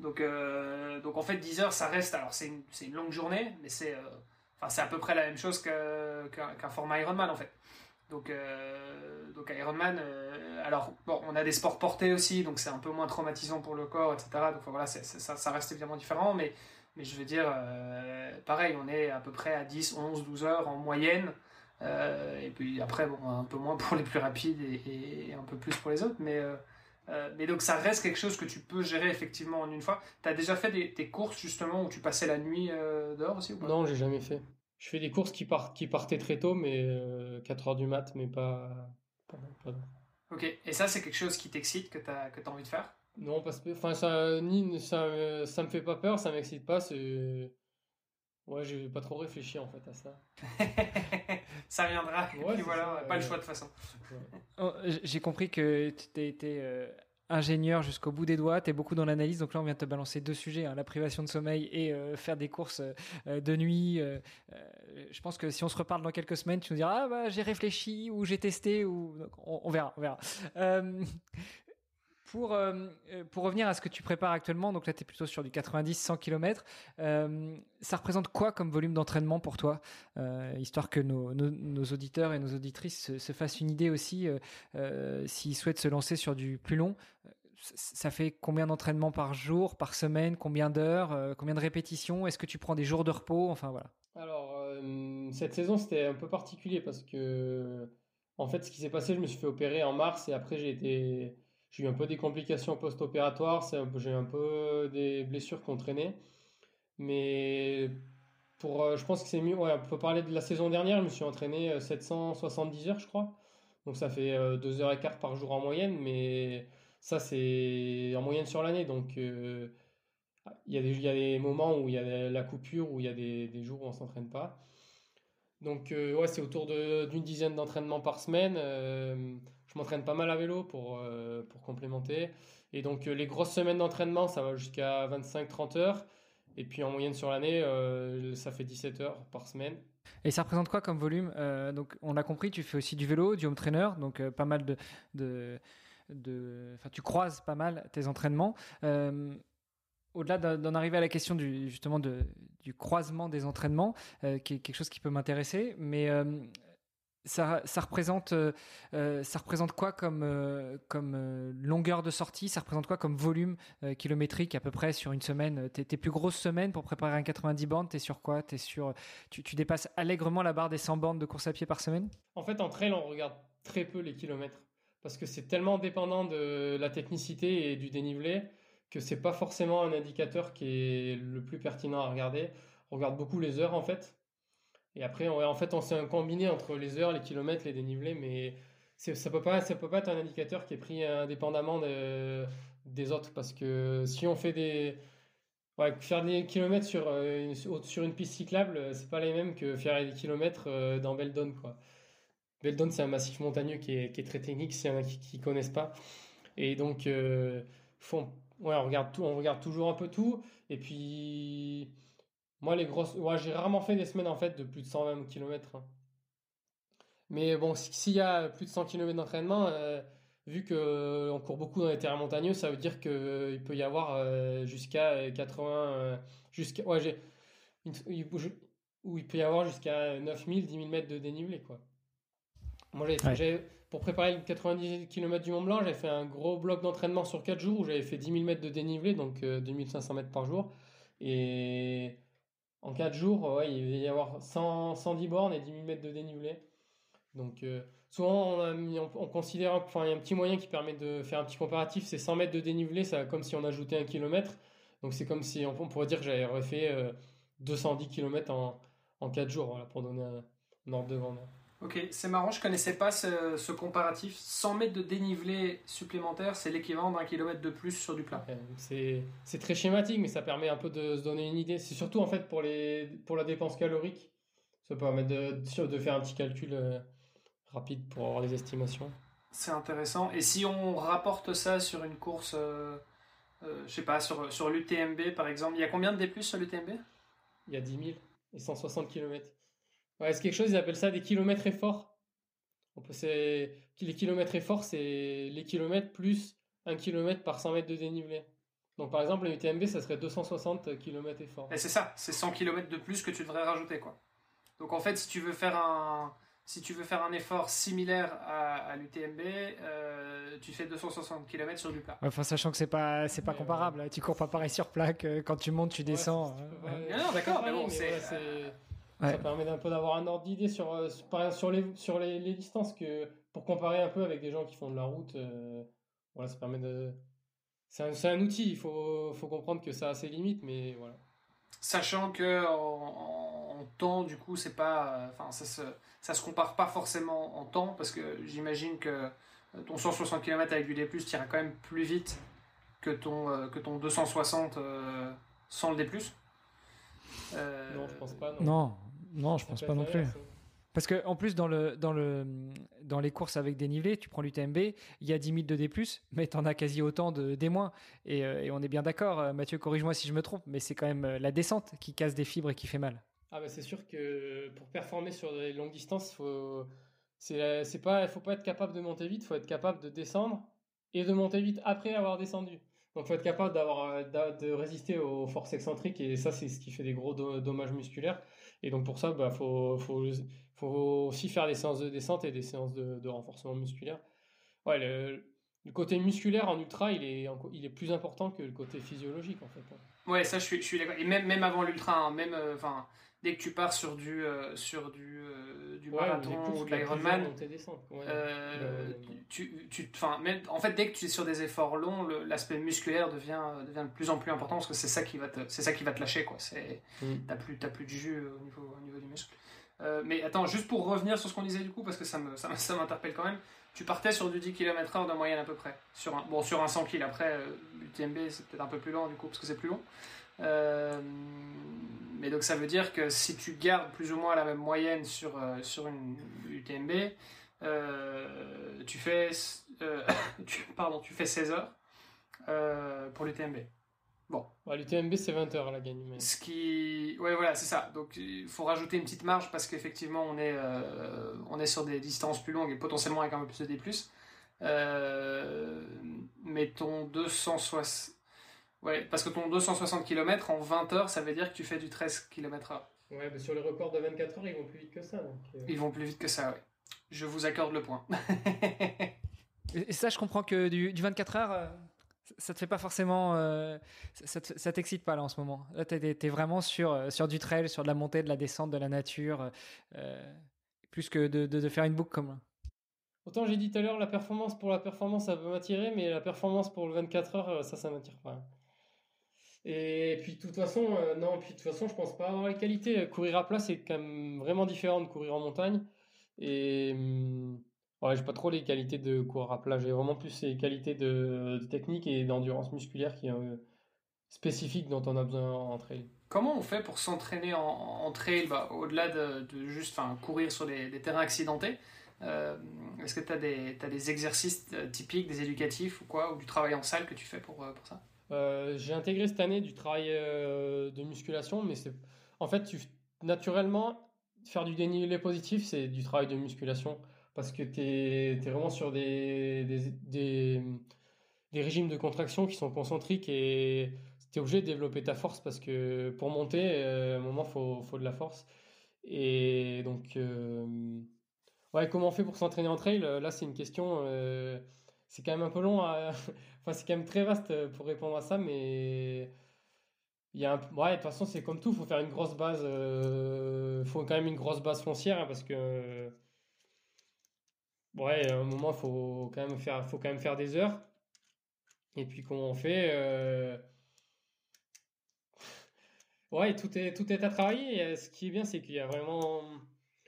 Donc, euh, donc en fait, dix heures, ça reste. Alors, c'est une, c'est une longue journée, mais c'est, enfin, euh, c'est à peu près la même chose que, qu'un, qu'un format Ironman, en fait. Donc, euh, donc Ironman, euh, alors, bon, on a des sports portés aussi, donc c'est un peu moins traumatisant pour le corps, et cetera. Donc, voilà, c'est, c'est, ça, ça reste évidemment différent, mais. Mais je veux dire, euh, pareil, on est à peu près à dix, onze, douze heures en moyenne. Euh, et puis après, bon, un peu moins pour les plus rapides et, et un peu plus pour les autres. Mais, euh, mais donc ça reste quelque chose que tu peux gérer effectivement en une fois. Tu as déjà fait des, des courses justement où tu passais la nuit euh, dehors aussi ou pas? Non, j'ai jamais fait. Je fais des courses qui, part, qui partaient très tôt, mais euh, quatre heures du mat, mais pas... pas, pas, pas. Ok, et ça c'est quelque chose qui t'excite, que tu as que tu as envie de faire? Non, parce que enfin ça ni ça ça me fait pas peur, ça m'excite pas, c'est ouais, j'ai pas trop réfléchi en fait à ça. Ça viendra. Ouais, et puis voilà, ça, pas euh... le choix de toute façon. Ouais. J'ai compris que tu étais ingénieur jusqu'au bout des doigts, t'es beaucoup dans l'analyse, donc là on vient de te balancer deux sujets, hein, la privation de sommeil et euh, faire des courses euh, de nuit. Euh, euh, je pense que si on se reparle dans quelques semaines, tu nous diras ah bah j'ai réfléchi ou j'ai testé ou donc, on, on verra, on verra. Euh... Pour, euh, pour revenir à ce que tu prépares actuellement, donc là tu es plutôt sur du quatre-vingt-dix à cent kilomètres, euh, ça représente quoi comme volume d'entraînement pour toi, euh, histoire que nos, nos, nos auditeurs et nos auditrices se, se fassent une idée aussi, euh, euh, s'ils souhaitent se lancer sur du plus long, ça fait combien d'entraînements par jour, par semaine, combien d'heures, euh, combien de répétitions, est-ce que tu prends des jours de repos, enfin voilà. Alors euh, cette saison c'était un peu particulier parce que en fait ce qui s'est passé, je me suis fait opérer en mars et après j'ai été... J'ai eu un peu des complications post-opératoires, c'est un peu, j'ai un peu des blessures qu'on traînait. Mais pour, euh, je pense que c'est mieux. Ouais, on peut parler de la saison dernière, je me suis entraîné sept cent soixante-dix heures, je crois. Donc ça fait euh, deux heures et quart par jour en moyenne, mais ça c'est en moyenne sur l'année. Donc euh, il y a des, il y a des moments où il y a la coupure, où il y a des, des jours où on s'entraîne pas. Donc euh, ouais, c'est autour de, d'une dizaine d'entraînements par semaine. Euh, je m'entraîne pas mal à vélo pour euh, pour complémenter. Et donc euh, les grosses semaines d'entraînement, ça va jusqu'à vingt-cinq à trente heures. Et puis en moyenne sur l'année, euh, ça fait dix-sept heures par semaine. Et ça représente quoi comme volume ? euh, Donc on l'a compris, tu fais aussi du vélo, du home trainer, donc euh, pas mal de de de. Enfin, tu croises pas mal tes entraînements. Euh... Au-delà d'en arriver à la question du justement de, du croisement des entraînements, euh, qui est quelque chose qui peut m'intéresser, mais euh, ça, ça représente, euh, ça représente quoi comme euh, comme euh, longueur de sortie, ça représente quoi comme volume euh, kilométrique à peu près sur une semaine. Tes, tes plus grosses semaines pour préparer un quatre-vingt-dix bornes, t'es sur quoi t'es sur, tu, tu dépasses allègrement la barre des cent bornes de course à pied par semaine. En fait, en trail, on regarde très peu les kilomètres parce que c'est tellement dépendant de la technicité et du dénivelé que c'est pas forcément un indicateur qui est le plus pertinent à regarder. On regarde beaucoup les heures, en fait. Et après, on, en fait, on s'est combiné entre les heures, les kilomètres, les dénivelés, mais c'est, ça peut pas, ça peut pas être un indicateur qui est pris indépendamment de, des autres, parce que si on fait des, ouais, faire des kilomètres sur une, sur une piste cyclable, c'est pas les mêmes que faire des kilomètres dans Belle-Donne, quoi. Belle-Donne, c'est un massif montagneux qui est, qui est très technique, s'il y en a qui, qui connaissent pas. Et donc, euh, font, Ouais, on regarde tout, on regarde toujours un peu tout. Et puis, moi, les grosses, ouais, j'ai rarement fait des semaines, en fait, de plus de cent vingt kilomètres. Mais bon, s'il y a plus de cent kilomètres d'entraînement, euh, vu que on court beaucoup dans les terrains montagneux, ça veut dire que il peut y avoir euh, jusqu'à quatre-vingts, jusqu'à, ouais, j'ai, où il peut y avoir jusqu'à neuf mille, dix mille mètres de dénivelé, quoi. Moi, j'avais fait, ouais. j'avais, pour préparer les quatre-vingt-dix kilomètres du Mont-Blanc, j'avais fait un gros bloc d'entraînement sur quatre jours où j'avais fait dix mille mètres de dénivelé, donc euh, deux mille cinq cents mètres par jour. Et en quatre jours, ouais, il va y avoir cent, cent dix bornes et dix mille mètres de dénivelé. Donc euh, souvent, on, a mis, on, on considère, enfin, il y a un petit moyen qui permet de faire un petit comparatif, c'est cent mètres de dénivelé, ça comme si on ajoutait un kilomètre. Donc c'est comme si on, on pourrait dire que j'avais refait euh, deux cent dix kilomètres en, en quatre jours, voilà, pour donner un, un ordre de grandeur. Ok, c'est marrant, je connaissais pas ce, ce comparatif. cent mètres de dénivelé supplémentaire, c'est l'équivalent d'un kilomètre de plus sur du plat. C'est, c'est très schématique, mais ça permet un peu de se donner une idée. C'est surtout en fait pour, les, pour la dépense calorique. Ça permet de, de faire un petit calcul euh, rapide pour avoir des estimations. C'est intéressant. Et si on rapporte ça sur une course, euh, euh, je sais pas, sur, sur l'U T M B par exemple, il y a combien de déplus sur l'U T M B ? Il y a dix mille et cent soixante kilomètres. Ouais, c'est quelque chose, ils appellent ça des kilomètres efforts. On peut, c'est, les kilomètres efforts, c'est les kilomètres plus un kilomètre par cent mètres de dénivelé. Donc, par exemple, la U T M B, ça serait deux cent soixante kilomètres efforts. Et c'est ça, c'est cent kilomètres de plus que tu devrais rajouter, quoi. Donc, en fait, si tu veux faire un, si tu veux faire un effort similaire à, à l'U T M B, euh, tu fais deux cent soixante kilomètres sur du plat. Enfin, sachant que c'est pas, c'est pas comparable. Euh... Tu cours pas pareil sur plaque. Quand tu montes, tu descends. Ouais, euh... pas... Non, non, d'accord, mais bon, mais c'est, ouais, c'est... Euh... Ça permet un peu d'avoir un ordre d'idée sur, sur, les, sur les, les distances que, pour comparer un peu avec des gens qui font de la route. Euh, voilà, ça permet de. C'est un, c'est un outil, il faut, faut comprendre que ça a ses limites, mais voilà. Sachant que en, en temps, du coup, c'est pas. Enfin, euh, ça se, ça se compare pas forcément en temps, parce que j'imagine que ton cent soixante kilomètres avec du D plus, t'ira quand même plus vite que ton, euh, que ton deux cent soixante euh, sans le D plus. Euh... Non, je pense pas. Non. non. Non, je pense pas non plus. Parce que, en plus, dans le, dans le, dans les courses avec dénivelé, tu prends l'U T M B, il y a dix mille de D+, mais t'en as quasi autant de D-. Et, et on est bien d'accord, Mathieu, corrige-moi si je me trompe, mais c'est quand même la descente qui casse des fibres et qui fait mal. Ah, bah, c'est sûr que pour performer sur les longues distances, faut, c'est, c'est pas, faut pas être capable de monter vite, faut être capable de descendre et de monter vite après avoir descendu. Donc, faut être capable d'avoir, de résister aux forces excentriques, et ça, c'est ce qui fait des gros dommages musculaires. Et donc, pour ça, bah, faut, faut, faut aussi faire des séances de descente et des séances de, de renforcement musculaire. Ouais, le, le côté musculaire en ultra, il est, il est plus important que le côté physiologique, en fait. Ouais, ça, je suis, je suis d'accord. Et même, même avant l'ultra, hein, même, enfin, euh, dès que tu pars sur du, euh, sur du, euh, du ouais, marathon ou de l'Ironman, euh, tu, tu, enfin, même, en fait, dès que tu es sur des efforts longs, le, l'aspect musculaire devient, devient de plus en plus important, parce que c'est ça qui va te, c'est ça qui va te lâcher, quoi. C'est, mm. t'as plus, t'as plus de jus au niveau, au niveau du muscle. Euh, mais attends, juste pour revenir sur ce qu'on disait du coup, parce que ça me, ça, ça m'interpelle quand même. Tu partais sur du dix kilomètres heure de moyenne à peu près. Sur un, bon, sur un cent kilomètres. Après, euh, l'U T M B, c'est peut-être un peu plus lent du coup, parce que c'est plus long. Euh, mais donc ça veut dire que si tu gardes plus ou moins la même moyenne sur euh, sur une U T M B, euh, tu fais euh, tu, pardon tu fais seize heures euh, pour l'U T M B. Bon, bah, l'U T M B c'est vingt heures la gagne humaine. Ce qui, ouais voilà c'est ça. Donc il faut rajouter une petite marge, parce qu'effectivement on est euh, on est sur des distances plus longues et potentiellement avec un peu plus de D+. Euh, mettons deux cent soixante. Ouais, parce que ton deux cent soixante kilomètres en vingt heures, ça veut dire que tu fais du treize kilomètres heure. Ouais, mais sur les records de vingt-quatre heures, ils vont plus vite que ça. Donc, euh... ils vont plus vite que ça, oui. Je vous accorde le point. Et ça, je comprends que du, du vingt-quatre heures, ça te fait pas forcément, euh, ça, te, ça t'excite pas là en ce moment. Là, t'es, t'es vraiment sur, sur du trail, sur de la montée, de la descente, de la nature, euh, plus que de, de, de faire une boucle comme là. Autant j'ai dit tout à l'heure, la performance pour la performance, ça peut m'attirer, mais la performance pour le vingt-quatre heures, ça, ça m'attire pas. Et puis de toute façon, euh, non, puis de toute façon, je pense pas avoir les qualités. Courir à plat, c'est quand même vraiment différent de courir en montagne. Et euh, ouais, j'ai pas trop les qualités de courir à plat. J'ai vraiment plus les qualités de, de technique et d'endurance musculaire qui euh, spécifique dont on a besoin en trail. Comment on fait pour s'entraîner en, en trail, bah, au-delà de, de juste, enfin, courir sur des, des terrains accidentés? Euh, est-ce que t'as des, t'as des exercices typiques, des éducatifs ou quoi, ou du travail en salle que tu fais pour pour ça? Euh, j'ai intégré cette année du travail euh, de musculation, mais c'est en fait tu... naturellement faire du dénivelé positif, c'est du travail de musculation, parce que t'es t'es vraiment sur des des des, des régimes de contraction qui sont concentriques, et t'es obligé de développer ta force, parce que pour monter, euh, à un moment faut faut de la force. Et donc euh... ouais, comment on fait pour s'entraîner en trail? Là, c'est une question. Euh... C'est quand même un peu long, à... enfin c'est quand même très vaste pour répondre à ça, mais il y a un... ouais, de toute façon c'est comme tout, faut faire une grosse base, euh... faut quand même une grosse base foncière, hein, parce que ouais, à un moment faut quand même faire, faut quand même faire des heures. Et puis comment on fait? euh... Ouais, tout est tout est à travailler. Et ce qui est bien, c'est qu'il y a vraiment,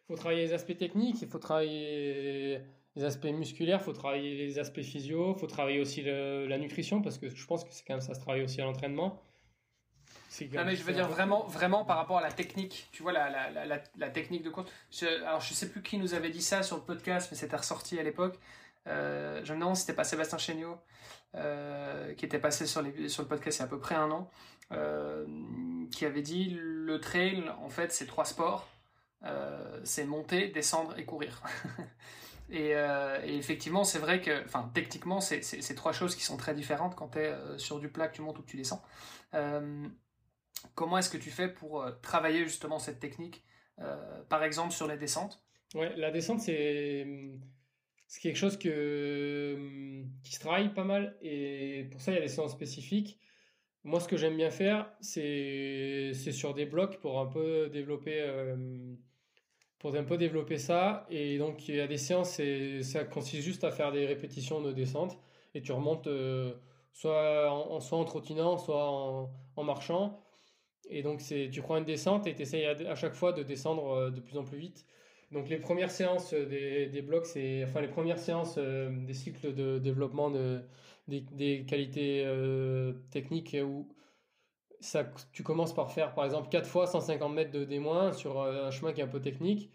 faut travailler les aspects techniques, il faut travailler les aspects musculaires, faut travailler les aspects physio, faut travailler aussi le, la nutrition, parce que je pense que c'est quand même ça se travaille aussi à l'entraînement. C'est non mais je veux dire vraiment, vraiment par rapport à la technique, tu vois, la la la, la technique de course. Je, alors je sais plus qui nous avait dit ça sur le podcast, mais c'était ressorti à l'époque. Euh, je me demande si c'était pas Sébastien Chéniot euh, qui était passé sur les sur le podcast il y a à peu près un an, euh, qui avait dit le trail en fait c'est trois sports. Euh, c'est monter, descendre et courir. et, euh, et effectivement, c'est vrai que, enfin, techniquement, c'est, c'est, c'est trois choses qui sont très différentes quand t'es euh, sur du plat, que tu montes ou que tu descends. Euh, comment est-ce que tu fais pour euh, travailler justement cette technique, euh, par exemple sur les descentes? Ouais, la descente, c'est, c'est quelque chose que, qui se travaille pas mal, et pour ça, il y a des séances spécifiques. Moi, ce que j'aime bien faire, c'est, c'est sur des blocs pour un peu développer, euh, pour un peu développer ça. Et donc, il y a des séances, et ça consiste juste à faire des répétitions de descente, et tu remontes, euh, soit en, soit en trottinant, soit en, en marchant. Et donc, c'est, tu prends une descente et t'essayes à, à chaque fois de descendre de plus en plus vite. Donc, les premières séances des, des blocs, c'est, enfin, les premières séances euh, des cycles de développement de, des, des qualités euh, techniques, où ça, tu commences par faire, par exemple, quatre fois cent cinquante mètres de D- sur un chemin qui est un peu technique.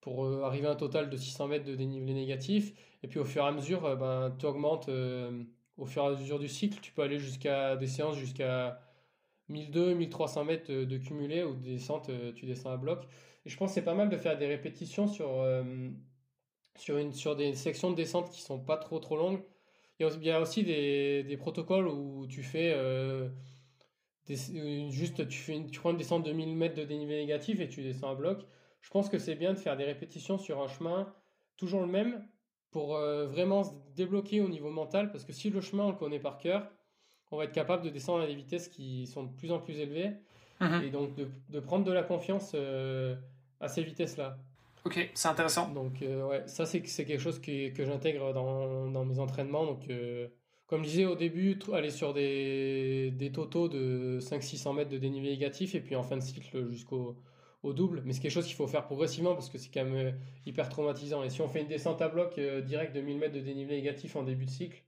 pour euh, arriver à un total de six cents mètres de dénivelé négatif. Et puis au fur et à mesure, euh, ben, tu augmentes euh, au fur et à mesure du cycle. Tu peux aller jusqu'à des séances jusqu'à mille deux cents, mille trois cents mètres de, de cumulé ou de descente, euh, tu descends à bloc. Et je pense que c'est pas mal de faire des répétitions sur, euh, sur, une, sur des sections de descente qui sont pas trop trop longues. Il y a aussi des, des protocoles où tu fais euh, des, juste tu, fais une, tu prends une descente de mille mètres de dénivelé négatif et tu descends à bloc. Je pense que c'est bien de faire des répétitions sur un chemin toujours le même pour euh, vraiment se débloquer au niveau mental, parce que si le chemin on le connaît par cœur, on va être capable de descendre à des vitesses qui sont de plus en plus élevées, mmh. et donc de, de prendre de la confiance euh, à ces vitesses-là. Ok, c'est intéressant. Donc euh, ouais, ça c'est c'est quelque chose que que j'intègre dans dans mes entraînements. Donc euh, comme je disais au début, aller sur des des totaux de cinq cents six cents mètres de dénivelé négatif et puis en fin de cycle jusqu'au au double. Mais c'est quelque chose qu'il faut faire progressivement parce que c'est quand même hyper traumatisant. Et si on fait une descente à bloc euh, direct de mille mètres de dénivelé négatif en début de cycle,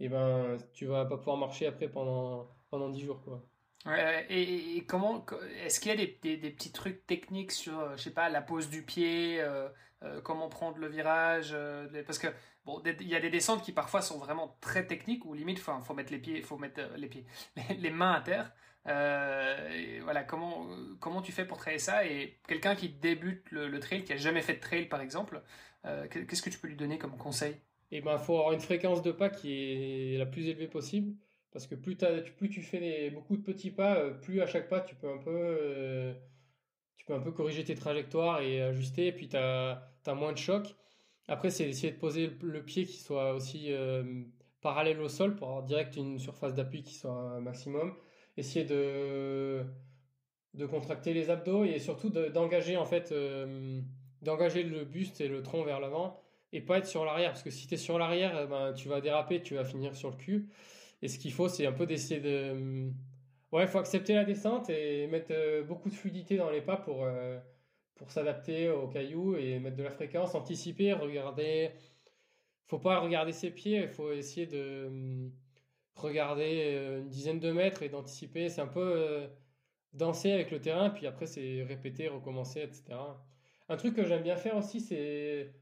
et eh ben tu vas pas pouvoir marcher après pendant pendant dix jours quoi. Euh, et, et comment est-ce qu'il y a des, des, des petits trucs techniques sur, je sais pas, la pose du pied, euh, euh, comment prendre le virage, euh, parce que bon, il y a des descentes qui parfois sont vraiment très techniques où limite, enfin, faut mettre les pieds, faut mettre les pieds, les, les mains à terre. Euh, et voilà, comment comment tu fais pour traiter ça, et quelqu'un qui débute le, le trail, qui a jamais fait de trail par exemple, euh, qu'est-ce que tu peux lui donner comme conseil? Eh ben, faut avoir une fréquence de pas qui est la plus élevée possible. Parce que plus, plus tu fais des, beaucoup de petits pas, plus à chaque pas, tu peux un peu, euh, tu peux un peu corriger tes trajectoires et ajuster. Et puis, tu as moins de choc. Après, c'est essayer de poser le, le pied qui soit aussi euh, parallèle au sol pour avoir direct une surface d'appui qui soit un maximum. Essayer de, de contracter les abdos et surtout de, d'engager, en fait, euh, d'engager le buste et le tronc vers l'avant et pas être sur l'arrière. Parce que si tu es sur l'arrière, ben, tu vas déraper, tu vas finir sur le cul. Et ce qu'il faut, c'est un peu d'essayer de... Ouais, il faut accepter la descente et mettre beaucoup de fluidité dans les pas pour, euh, pour s'adapter aux cailloux et mettre de la fréquence, anticiper, regarder... Faut pas regarder ses pieds, il faut essayer de regarder une dizaine de mètres et d'anticiper. C'est un peu euh, danser avec le terrain, puis après, c'est répéter, recommencer, et cetera. Un truc que j'aime bien faire aussi, c'est...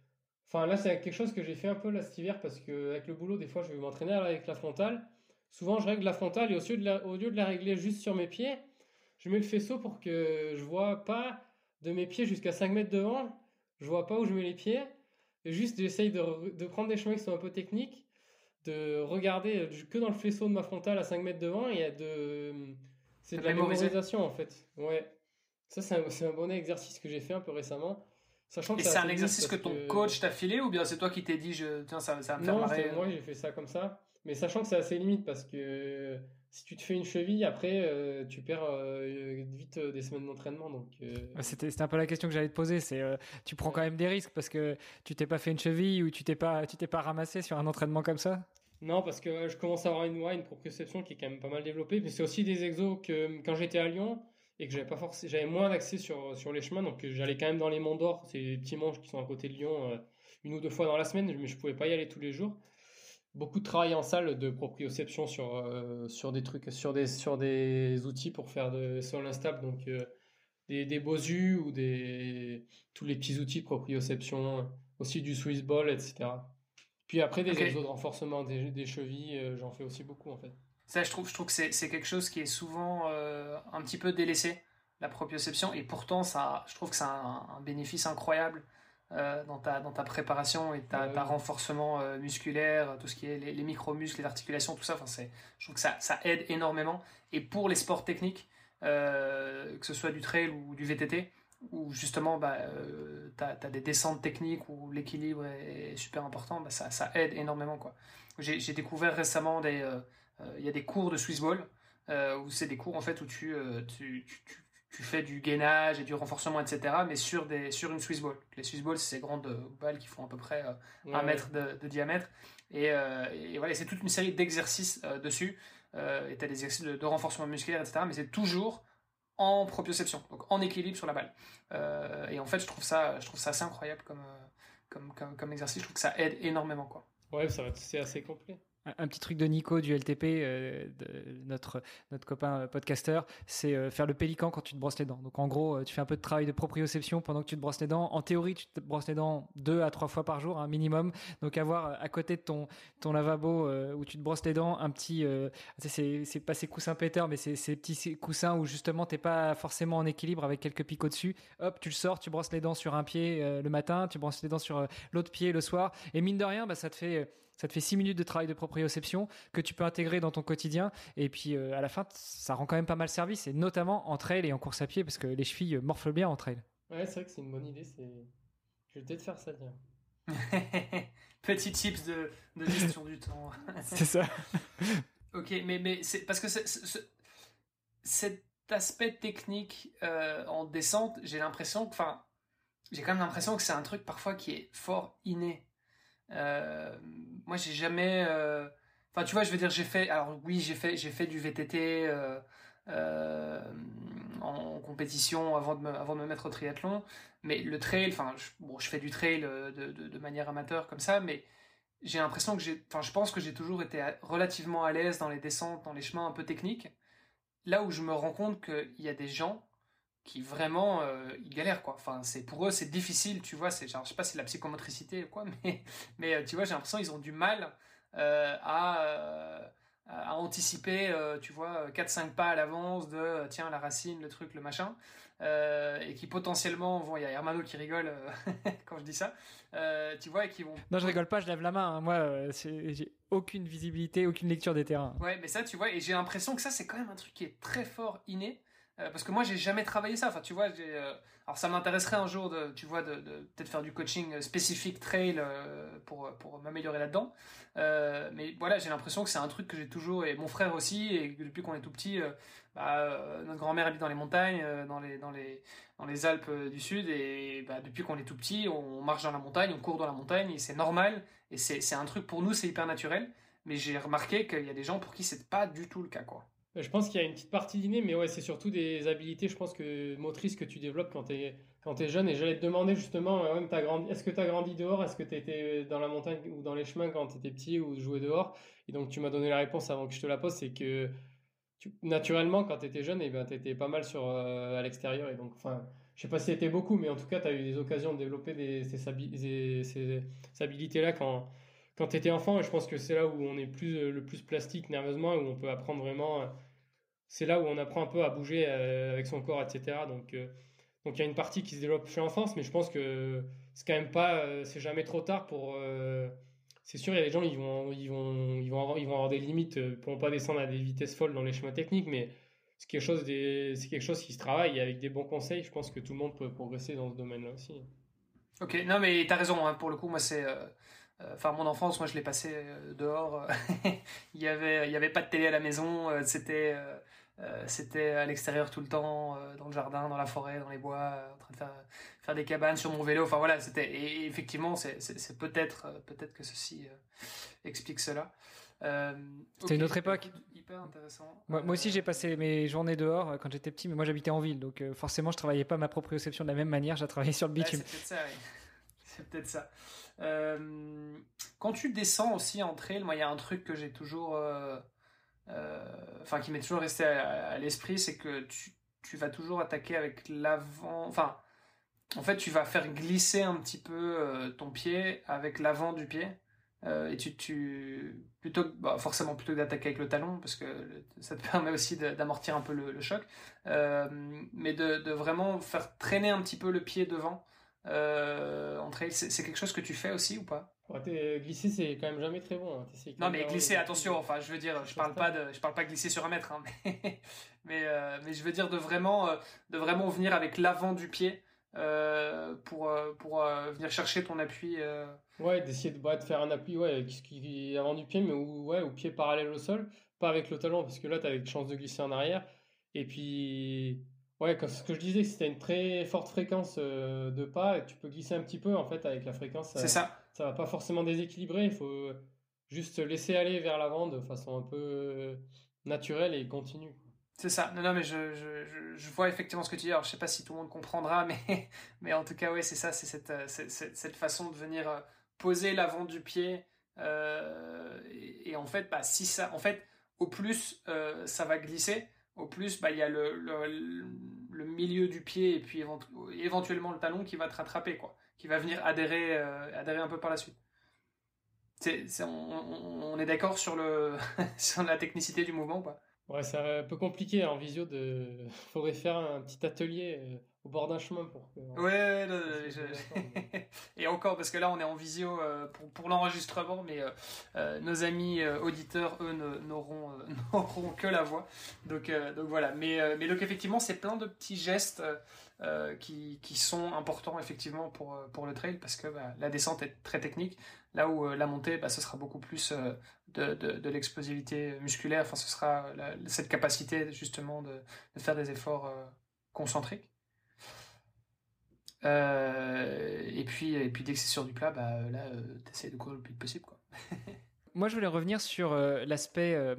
Enfin, là, c'est quelque chose que j'ai fait un peu là, cet hiver, parce qu'avec le boulot, des fois, je vais m'entraîner avec la frontale. Souvent, je règle la frontale et au lieu, de la, au lieu de la régler juste sur mes pieds, je mets le faisceau pour que je ne vois pas de mes pieds jusqu'à cinq mètres devant. Je ne vois pas où je mets les pieds. Et juste, j'essaye de, de prendre des chemins qui sont un peu techniques, de regarder que dans le faisceau de ma frontale à cinq mètres devant. Et de, c'est de la mémorisation, en fait. Ouais. Ça, c'est un, c'est un bon exercice que j'ai fait un peu récemment. Sachant que et c'est un exercice que ton que... coach t'a filé ou bien c'est toi qui t'es dit je... tiens, ça, ça va me faire marrer? Non, moi, j'ai fait ça comme ça. Mais sachant que c'est assez limite parce que euh, si tu te fais une cheville, après, euh, tu perds euh, vite euh, des semaines d'entraînement. Donc, euh... c'était, c'était un peu la question que j'allais te poser. C'est, euh, tu prends quand même des risques parce que tu t'es pas fait une cheville ou tu t'es pas, tu t'es pas ramassé sur un entraînement comme ça? Non, parce que euh, je commence à avoir une, ouais, une proprioception qui est quand même pas mal développée. Mais c'est aussi des exos que quand j'étais à Lyon et que j'avais, pas forcé, j'avais moins d'accès sur, sur les chemins. Donc j'allais quand même dans les Monts d'or. C'est des petits manches qui sont à côté de Lyon euh, une ou deux fois dans la semaine. Mais je pouvais pas y aller tous les jours. Beaucoup de travail en salle de proprioception sur euh, sur des trucs sur des sur des outils pour faire de sol instable, donc euh, des des bosus ou des tous les petits outils de proprioception, aussi du Swiss ball, etc. Puis après des okay. exos de renforcement des des chevilles, euh, j'en fais aussi beaucoup en fait. Ça, je trouve je trouve que c'est c'est quelque chose qui est souvent euh, un petit peu délaissé, la proprioception, et pourtant ça, je trouve que c'est un, un bénéfice incroyable. Euh, dans ta dans ta préparation et ta, euh, ta renforcement euh, musculaire, tout ce qui est les, les micro-muscles, les articulations, tout ça. Enfin, c'est, je trouve que ça ça aide énormément. Et pour les sports techniques, euh, que ce soit du trail ou du V T T, où justement bah euh, t'as t'as des descentes techniques où l'équilibre est, est super important, bah ça ça aide énormément quoi. J'ai j'ai découvert récemment des il euh, euh, y a des cours de Swiss ball euh, où c'est des cours en fait où tu euh, tu, tu, tu tu fais du gainage et du renforcement, et cetera, mais sur des sur une Swiss ball. Les Swiss balls, c'est ces grandes balles qui font à peu près euh, ouais, un mètre de, de diamètre. Et, euh, et voilà, c'est toute une série d'exercices euh, dessus. Euh, et t'as des exercices de, de renforcement musculaire, et cetera, mais c'est toujours en proprioception, donc en équilibre sur la balle. Euh, et en fait, je trouve ça je trouve ça assez incroyable comme comme comme, comme exercice. Je trouve que ça aide énormément, quoi. Ouais, ça va, c'est assez complet. Un petit truc de Nico du L T P, euh, de notre notre copain podcasteur, c'est euh, faire le pélican quand tu te brosses les dents. Donc en gros, euh, tu fais un peu de travail de proprioception pendant que tu te brosses les dents. En théorie, tu te brosses les dents deux à trois fois par jour, un hein, minimum. Donc avoir à côté de ton ton lavabo euh, où tu te brosses les dents un petit, euh, c'est, c'est c'est pas ces coussins péteurs, mais c'est ces petits coussins où justement t'es pas forcément en équilibre avec quelques picots dessus. Hop, tu le sors, tu brosses les dents sur un pied euh, le matin, tu brosses les dents sur euh, l'autre pied le soir. Et mine de rien, bah ça te fait euh, ça te fait six minutes de travail de proprioception que tu peux intégrer dans ton quotidien. Et puis, euh, à la fin, t- ça rend quand même pas mal service, et notamment en trail et en course à pied, parce que les chevilles morflent bien en trail. Ouais, c'est vrai que c'est une bonne idée. C'est... Je vais peut-être faire ça, tiens. Petit tips de, de gestion du temps. C'est ça. Ok, mais, mais c'est parce que c'est, c'est, c'est, cet aspect technique euh, en descente, j'ai l'impression que, enfin, j'ai quand même l'impression que c'est un truc parfois qui est fort inné. Euh, moi j'ai jamais euh... enfin tu vois je veux dire j'ai fait alors oui j'ai fait j'ai fait du V T T euh, euh, en, en compétition avant de me avant de me mettre au triathlon, mais le trail, enfin je, bon je fais du trail de, de de manière amateur comme ça, mais j'ai l'impression que j'ai enfin je pense que j'ai toujours été relativement à l'aise dans les descentes, dans les chemins un peu techniques, là où je me rends compte qu'il y a des gens qui vraiment euh, ils galèrent quoi. Enfin c'est pour eux c'est difficile, tu vois, c'est genre je sais pas si c'est la psychomotricité ou quoi, mais mais tu vois j'ai l'impression ils ont du mal euh, à euh, à anticiper euh, tu vois quatre cinq pas à l'avance de tiens la racine, le truc, le machin euh, et qui potentiellement vont il y a Hermano qui rigole euh, quand je dis ça. Euh, tu vois et qui vont Non, je rigole pas, je lève la main hein. Moi euh, c'est, j'ai aucune visibilité, aucune lecture des terrains. Ouais, mais ça tu vois et j'ai l'impression que ça c'est quand même un truc qui est très fort inné. Euh, parce que moi j'ai jamais travaillé ça. Enfin tu vois, j'ai, euh... alors ça m'intéresserait un jour de, tu vois, de, de peut-être faire du coaching spécifique trail euh, pour pour m'améliorer là-dedans. Euh, mais voilà, j'ai l'impression que c'est un truc que j'ai toujours et mon frère aussi et depuis qu'on est tout petit, euh, bah, euh, notre grand-mère habite dans les montagnes, euh, dans les dans les dans les Alpes du Sud et bah depuis qu'on est tout petit, on marche dans la montagne, on court dans la montagne et c'est normal et c'est c'est un truc pour nous c'est hyper naturel. Mais j'ai remarqué qu'il y a des gens pour qui c'est pas du tout le cas quoi. Je pense qu'il y a une petite partie d'inné, mais ouais, c'est surtout des habilités, je pense, que motrices que tu développes quand t'es, quand t'es jeune. Et j'allais te demander justement, même t'as grandi, est-ce que t'as grandi dehors? Est-ce que t'étais dans la montagne ou dans les chemins quand t'étais petit ou jouais dehors? Et donc, tu m'as donné la réponse avant que je te la pose, c'est que tu, naturellement, quand t'étais jeune, eh ben, t'étais pas mal sur, euh, à l'extérieur. Et donc, enfin, je sais pas si c'était beaucoup, mais en tout cas, t'as eu des occasions de développer des, ces, ces, ces, ces habilités-là quand, Quand t'étais enfant, et je pense que c'est là où on est plus, le plus plastique nerveusement, où on peut apprendre vraiment, c'est là où on apprend un peu à bouger avec son corps, et cetera. Donc, euh, donc il y a une partie qui se développe chez l'enfance, mais je pense que c'est quand même pas, c'est jamais trop tard pour. Euh, c'est sûr, il y a des gens, ils vont, ils vont, ils vont avoir, ils vont avoir des limites, ils pourront pas descendre à des vitesses folles dans les chemins techniques, mais c'est quelque chose des, c'est quelque chose qui se travaille et avec des bons conseils. Je pense que tout le monde peut progresser dans ce domaine-là aussi. Ok, non mais t'as raison. Hein, pour le coup, moi c'est. Euh... Enfin, mon enfance, moi, je l'ai passée dehors. il y avait, il y avait pas de télé à la maison. C'était, euh, c'était à l'extérieur tout le temps, dans le jardin, dans la forêt, dans les bois, en train de faire, faire des cabanes sur mon vélo. Enfin voilà, c'était. Et effectivement, c'est, c'est, c'est peut-être, peut-être que ceci euh, explique cela. Euh, c'était okay. Une autre époque. Hyper intéressant. Moi, moi aussi, j'ai passé mes journées dehors quand j'étais petit, mais moi, j'habitais en ville, donc euh, forcément, je travaillais pas ma proprioception de la même manière. J'ai travaillé sur le bitume. Ah, c'est peut-être ça. Oui. C'est peut-être ça. Euh, quand tu descends aussi en trail, moi il y a un truc que j'ai toujours, euh, euh, enfin qui m'est toujours resté à, à l'esprit, c'est que tu, tu vas toujours attaquer avec l'avant. Enfin, en fait, tu vas faire glisser un petit peu euh, ton pied avec l'avant du pied, euh, et tu, tu plutôt, que, bah, forcément plutôt que d'attaquer avec le talon, parce que le, ça te permet aussi de, d'amortir un peu le, le choc, euh, mais de, de vraiment faire traîner un petit peu le pied devant. Euh, en trail, c'est, c'est quelque chose que tu fais aussi ou pas? Ouais, glisser, c'est quand même jamais très bon. Hein. Non, mais glisser, attention. Enfin, je veux dire, je parle pas de, je parle pas glisser sur un mètre, hein, mais, mais, euh, mais je veux dire de vraiment, euh, de vraiment venir avec l'avant du pied euh, pour, euh, pour euh, venir chercher ton appui. Euh... Ouais, d'essayer de, bah, de faire un appui, ouais, qui, qui, avant du pied, mais où, ouais, au pied parallèle au sol, pas avec le talon, parce que là, t'as une chance de glisser en arrière. Et puis. Ouais, comme ce que je disais, si tu as une très forte fréquence euh, de pas, tu peux glisser un petit peu en fait avec la fréquence. Ça, c'est ça. Ça va pas forcément déséquilibrer. Il faut juste laisser aller vers l'avant de façon un peu euh, naturelle et continue. C'est ça. Non, non, mais je, je, je, je vois effectivement ce que tu dis. Alors, je sais pas si tout le monde comprendra, mais mais en tout cas, ouais, c'est ça. C'est cette, c'est, c'est, cette façon de venir poser l'avant du pied Euh, et, et en fait, bah, si ça, en fait, au plus euh, ça va glisser, au plus bah il y a le, le, le milieu du pied et puis éventu éventuellement le talon qui va te rattraper, quoi, qui va venir adhérer, euh, adhérer un peu par la suite. C'est, c'est, on, on, on est d'accord sur le sur la technicité du mouvement, quoi. Ouais, c'est un peu compliqué hein, en visio. De faudrait faire un petit atelier euh, au bord d'un chemin pour que... ouais, non, non, je... et encore, parce que là on est en visio euh, pour, pour l'enregistrement, mais euh, euh, nos amis euh, auditeurs, eux, n'auront euh, n'auront que la voix, donc euh, donc voilà. Mais euh, mais donc effectivement, c'est plein de petits gestes euh, qui qui sont importants effectivement pour pour le trail, parce que bah, la descente est très technique, là où euh, la montée, bah, ce sera beaucoup plus euh, de de, de l'explosivité musculaire, enfin ce sera la, cette capacité justement de, de faire des efforts euh, concentriques. Euh, et puis, et puis dès que c'est sur du plat, bah là, euh, t'essayes de courir le plus possible, quoi. Moi, je voulais revenir sur euh, l'aspect euh,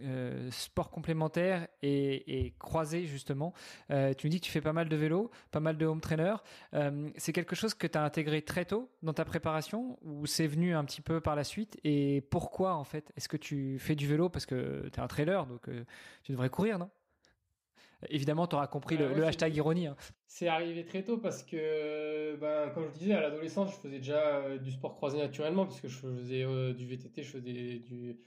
euh, sport complémentaire et, et croisé, justement. Euh, tu me dis que tu fais pas mal de vélo, pas mal de home trainer. Euh, c'est quelque chose que tu as intégré très tôt dans ta préparation, ou c'est venu un petit peu par la suite? Et pourquoi, en fait? Est-ce que tu fais du vélo parce que t'es un trailer, donc euh, tu devrais courir, non? Évidemment, tu auras compris le, euh, ouais, le hashtag ironie. Hein. C'est arrivé très tôt parce que, ben, comme je disais, à l'adolescence, je faisais déjà euh, du sport croisé naturellement, puisque je faisais euh, du V T T, je faisais du...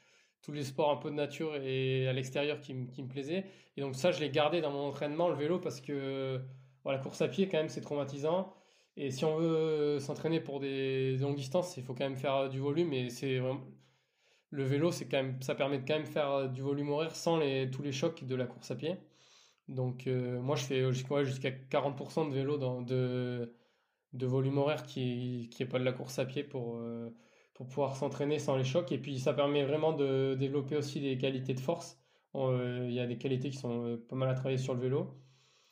tous les sports un peu de nature et à l'extérieur qui, m... qui me plaisaient. Et donc ça, je l'ai gardé dans mon entraînement, le vélo, parce que bon, la course à pied, quand même, c'est traumatisant. Et si on veut s'entraîner pour des longues distances, il faut quand même faire du volume. Et c'est vraiment... le vélo, c'est quand même... ça permet de quand même faire du volume horaire sans les... tous les chocs de la course à pied. Donc euh, moi je fais jusqu'à, jusqu'à quarante pour cent de vélo dans, de, de volume horaire qui qui est pas de la course à pied pour, euh, pour pouvoir s'entraîner sans les chocs. Et puis ça permet vraiment de développer aussi des qualités de force. Il euh, y a des qualités qui sont euh, pas mal à travailler sur le vélo.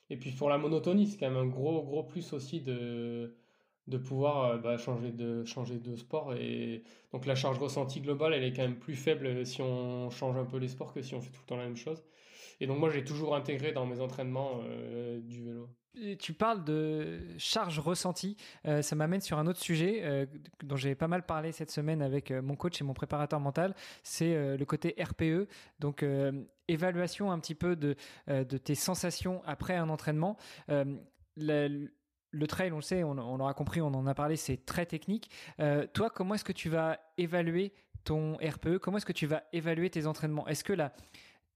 Et puis pour la monotonie, c'est quand même un gros gros plus aussi de, de pouvoir euh, bah, changer, de, changer de sport. Et donc la charge ressentie globale, elle est quand même plus faible si on change un peu les sports que si on fait tout le temps la même chose. Et donc moi, j'ai toujours intégré dans mes entraînements euh, du vélo. Tu parles de charge ressentie. Euh, ça m'amène sur un autre sujet euh, dont j'ai pas mal parlé cette semaine avec euh, mon coach et mon préparateur mental. C'est euh, le côté R P E. Donc, euh, évaluation un petit peu de, euh, de tes sensations après un entraînement. Euh, la, le trail, on le sait, on, on l'aura compris, on en a parlé, c'est très technique. Euh, toi, comment est-ce que tu vas évaluer ton R P E? Comment est-ce que tu vas évaluer tes entraînements? Est-ce que la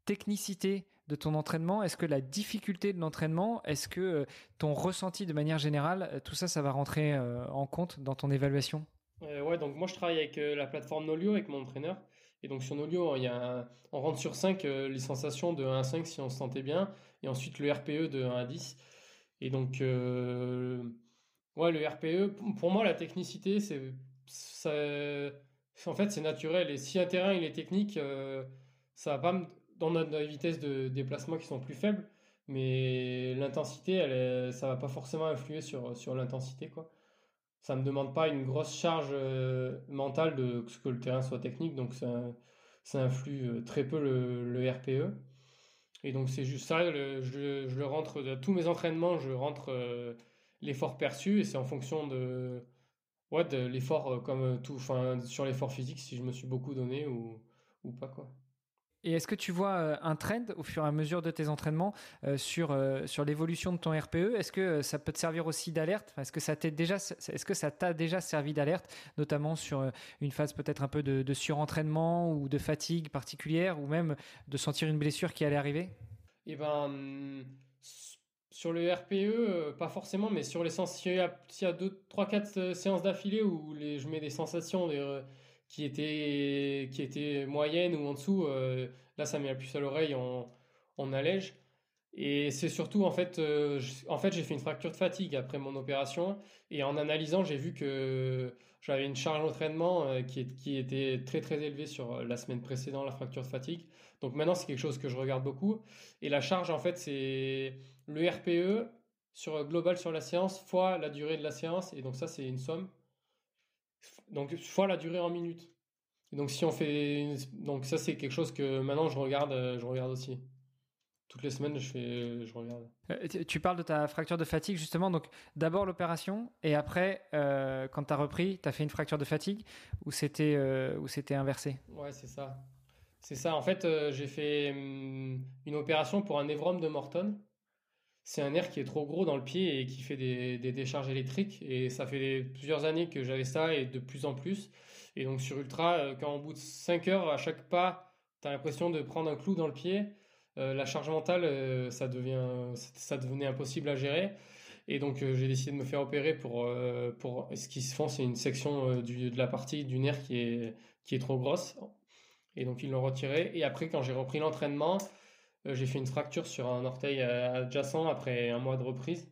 technicité de ton entraînement, est-ce que la difficulté de l'entraînement, est-ce que ton ressenti de manière générale, tout ça, ça va rentrer en compte dans ton évaluation? euh, Ouais, donc moi je travaille avec la plateforme Nolio, avec mon entraîneur, et donc sur Nolio, il y a un, on rentre sur cinq les sensations de un à cinq si on se sentait bien, et ensuite le R P E de un à dix. Et donc, euh, ouais, le R P E, pour moi la technicité, c'est ça, en fait c'est naturel, et si un terrain il est technique, euh, ça va pas me... On a des vitesses de déplacement qui sont plus faibles, mais l'intensité, ça va pas forcément influer sur, sur l'intensité, quoi. Ça me demande pas une grosse charge euh, mentale de que le terrain soit technique, donc ça, ça influe très peu le, le R P E. Et donc c'est juste ça, le, je, je le rentre à tous mes entraînements, je rentre euh, l'effort perçu, et c'est en fonction de, ouais, de l'effort, euh, comme tout, enfin sur l'effort physique, si je me suis beaucoup donné ou, ou pas, quoi. Et est-ce que tu vois un trend au fur et à mesure de tes entraînements euh, sur euh, sur l'évolution de ton R P E? Est-ce que ça peut te servir aussi d'alerte? Est-ce que ça t'a déjà est-ce que ça t'a déjà servi d'alerte, notamment sur une phase peut-être un peu de, de surentraînement ou de fatigue particulière, ou même de sentir une blessure qui allait arriver? Eh ben, sur le R P E, pas forcément, mais sur les séances, s'il y a deux, trois, quatre séances d'affilée où les, je mets des sensations, des qui était qui était moyenne ou en dessous, euh, là ça met la puce à l'oreille, on on allège. Et c'est surtout en fait euh, je, en fait j'ai fait une fracture de fatigue après mon opération, et en analysant, j'ai vu que j'avais une charge d'entraînement euh, qui est, qui était très très élevée sur la semaine précédente, la fracture de fatigue. Donc maintenant, c'est quelque chose que je regarde beaucoup, et la charge, en fait, c'est le R P E sur global sur la séance fois la durée de la séance, et donc ça, c'est une somme. Donc, fois la durée en minutes. Et donc, si on fait une... donc ça, c'est quelque chose que maintenant je regarde, je regarde aussi. Toutes les semaines, je, fais, je regarde. Euh, tu, tu parles de ta fracture de fatigue, justement. Donc, d'abord l'opération, et après, euh, quand tu as repris, tu as fait une fracture de fatigue ou c'était, euh, ou c'était inversé? Ouais, c'est ça. C'est ça. En fait, euh, j'ai fait hum, une opération pour un névrome de Morton. C'est un nerf qui est trop gros dans le pied et qui fait des, des décharges électriques. Et ça fait plusieurs années que j'avais ça, et de plus en plus. Et donc, sur Ultra, quand au bout de cinq heures, à chaque pas, tu as l'impression de prendre un clou dans le pied. Euh, la charge mentale, euh, ça devient, ça devenait impossible à gérer, et donc euh, j'ai décidé de me faire opérer pour euh, pour ce qu'ils font, c'est une section euh, du, de la partie du nerf qui est qui est trop grosse, et donc ils l'ont retiré. Et après, quand j'ai repris l'entraînement, euh, j'ai fait une fracture sur un orteil adjacent après un mois de reprise,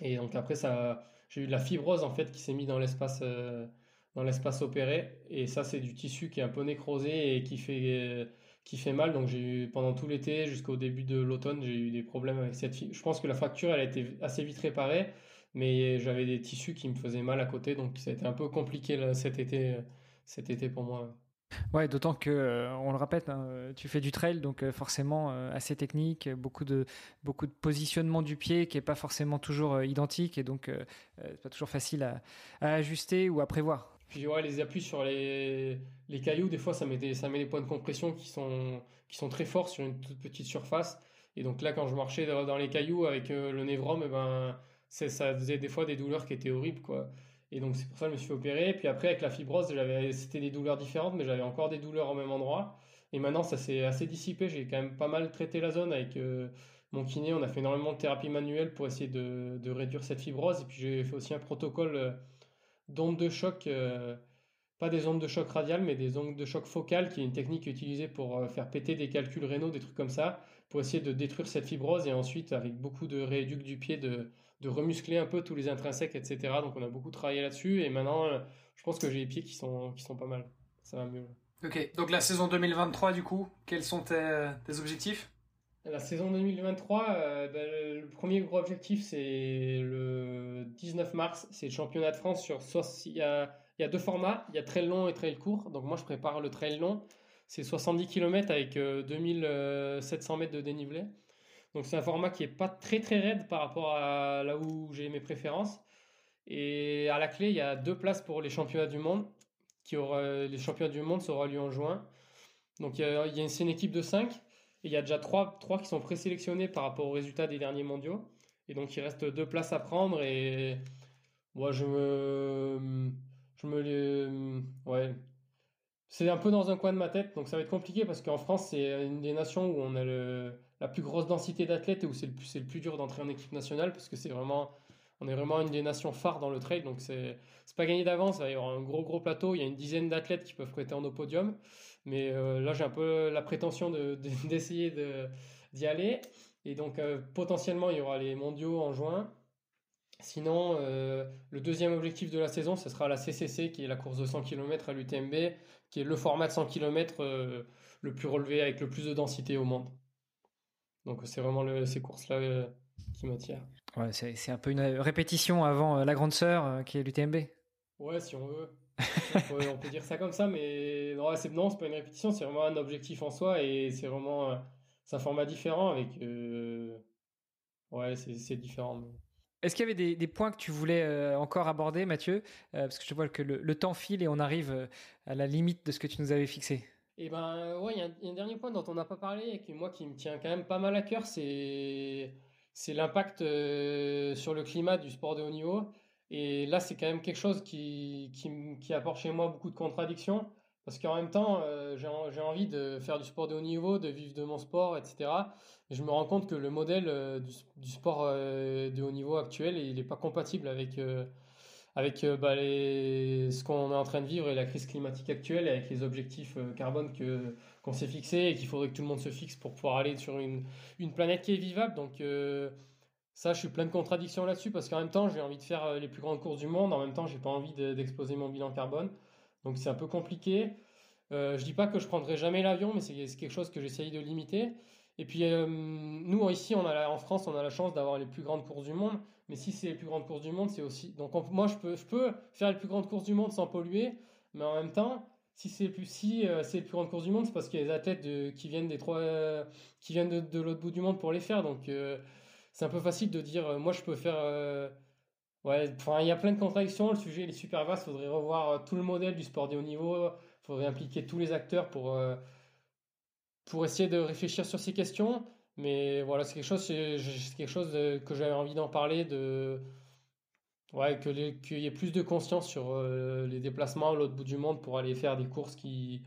et donc après ça, j'ai eu de la fibrose en fait qui s'est mise dans l'espace euh, dans l'espace opéré, et ça c'est du tissu qui est un peu nécrosé et qui fait euh, qui fait mal. Donc j'ai eu, pendant tout l'été jusqu'au début de l'automne, j'ai eu des problèmes avec cette fibre. Je pense que la fracture, elle a été assez vite réparée, mais j'avais des tissus qui me faisaient mal à côté, donc ça a été un peu compliqué là, cet été, cet été pour moi. Ouais, d'autant que euh, on le répète, hein, tu fais du trail, donc euh, forcément euh, assez technique, beaucoup de beaucoup de positionnement du pied qui est pas forcément toujours euh, identique, et donc euh, c'est pas toujours facile à, à ajuster ou à prévoir. Puis ouais, les appuis sur les les cailloux, des fois ça met des ça met des points de compression qui sont qui sont très forts sur une toute petite surface, et donc là quand je marchais dans les cailloux avec euh, le névrome, eh ben c'est ça faisait des fois des douleurs qui étaient horribles quoi. Et donc c'est pour ça que je me suis opéré. Puis après avec la fibrose, j'avais, c'était des douleurs différentes, mais j'avais encore des douleurs au même endroit. Et maintenant ça s'est assez dissipé. J'ai quand même pas mal traité la zone avec euh, mon kiné. On a fait énormément de thérapie manuelle pour essayer de, de réduire cette fibrose. Et puis j'ai fait aussi un protocole euh, d'ondes de choc, euh, pas des ondes de choc radiales, mais des ondes de choc focales, qui est une technique utilisée pour euh, faire péter des calculs rénaux, des trucs comme ça, pour essayer de détruire cette fibrose, et ensuite avec beaucoup de rééduque du pied, de, de remuscler un peu tous les intrinsèques, et cetera. Donc on a beaucoup travaillé là-dessus, et maintenant euh, je pense que j'ai les pieds qui sont, qui sont pas mal. Ça va mieux. Ok, donc la saison deux mille vingt-trois du coup, quels sont tes, tes objectifs? La saison deux mille vingt-trois, euh, ben, le premier gros objectif, c'est le dix-neuf mars, c'est le championnat de France sur soixante-dix. Il y a, il y a deux formats, il y a trail long et trail court. Donc moi, je prépare le trail long, c'est soixante-dix kilomètres avec euh, deux mille sept cents mètres de dénivelé. Donc c'est un format qui est pas très très raide par rapport à là où j'ai mes préférences. Et à la clé, il y a deux places pour les championnats du monde, qui aura, les championnats du monde sera lieu en juin. Donc il y a, il y a c'est une équipe de cinq. Et il y a déjà trois, trois qui sont présélectionnés par rapport aux résultats des derniers mondiaux. Et donc, il reste deux places à prendre. Et moi, je me... Je me... Ouais. C'est un peu dans un coin de ma tête. Donc, ça va être compliqué parce qu'en France, c'est une des nations où on a le, la plus grosse densité d'athlètes et où c'est le plus, c'est le plus dur d'entrer en équipe nationale, parce que c'est vraiment... On est vraiment une des nations phares dans le trail, donc c'est, c'est pas gagné d'avance. Il va y avoir un gros gros plateau, il y a une dizaine d'athlètes qui peuvent prétendre au podium, mais euh, là j'ai un peu la prétention de, de, d'essayer de, d'y aller. Et donc euh, potentiellement il y aura les mondiaux en juin. Sinon, euh, le deuxième objectif de la saison, ce sera la C C C, qui est la course de cent kilomètres à l'U T M B, qui est le format de cent kilomètres euh, le plus relevé, avec le plus de densité au monde. Donc c'est vraiment le, ces courses-là euh, qui m'attirent. Ouais, c'est, c'est un peu une répétition avant euh, la grande sœur euh, qui est l'U T M B. Ouais, si on veut. on, peut, on peut dire ça comme ça, mais non, c'est, non, c'est pas une répétition, c'est vraiment un objectif en soi, et c'est vraiment euh, c'est un format différent avec... Euh... Ouais, c'est, c'est différent. Mais... Est-ce qu'il y avait des, des points que tu voulais euh, encore aborder, Mathieu? euh, Parce que je vois que le, le temps file et on arrive euh, à la limite de ce que tu nous avais fixé. Et ben ouais, il y a un, y a un dernier point dont on n'a pas parlé et qui, moi, qui me tient quand même pas mal à cœur, c'est c'est l'impact euh, sur le climat du sport de haut niveau. Et là, c'est quand même quelque chose qui qui qui apporte chez moi beaucoup de contradictions, parce qu'en même temps, euh, j'ai j'ai envie de faire du sport de haut niveau, de vivre de mon sport, et cetera. Et je me rends compte que le modèle euh, du, du sport euh, de haut niveau actuel, il est pas compatible avec euh, avec euh, bah, les... ce qu'on est en train de vivre et la crise climatique actuelle, et avec les objectifs euh, carbone que, qu'on s'est fixés et qu'il faudrait que tout le monde se fixe pour pouvoir aller sur une, une planète qui est vivable. Donc euh, ça, je suis plein de contradictions là-dessus, parce qu'en même temps, j'ai envie de faire les plus grandes courses du monde, en même temps, j'ai pas envie de, d'exploser mon bilan carbone. Donc c'est un peu compliqué. Euh, je dis pas que je prendrai jamais l'avion, mais c'est, c'est quelque chose que j'essaye de limiter. Et puis euh, nous ici on a la, en France on a la chance d'avoir les plus grandes courses du monde, mais si c'est les plus grandes courses du monde, c'est aussi donc on, moi je peux je peux faire les plus grandes courses du monde sans polluer, mais en même temps Si c'est plus si euh, c'est les plus grandes courses du monde, c'est parce qu'il y a des athlètes de, qui viennent des trois euh, qui viennent de, de l'autre bout du monde pour les faire. Donc euh, c'est un peu facile de dire euh, moi je peux faire. Euh, ouais, enfin il y a plein de contradictions. Le sujet il est super vaste. Faudrait revoir euh, tout le modèle du sport de haut niveau. Faudrait impliquer tous les acteurs pour euh, pour essayer de réfléchir sur ces questions. Mais voilà, c'est quelque chose c'est, c'est quelque chose de, que j'avais envie d'en parler de. Ouais, que les, qu'il y ait plus de conscience sur euh, les déplacements à l'autre bout du monde pour aller faire des courses qui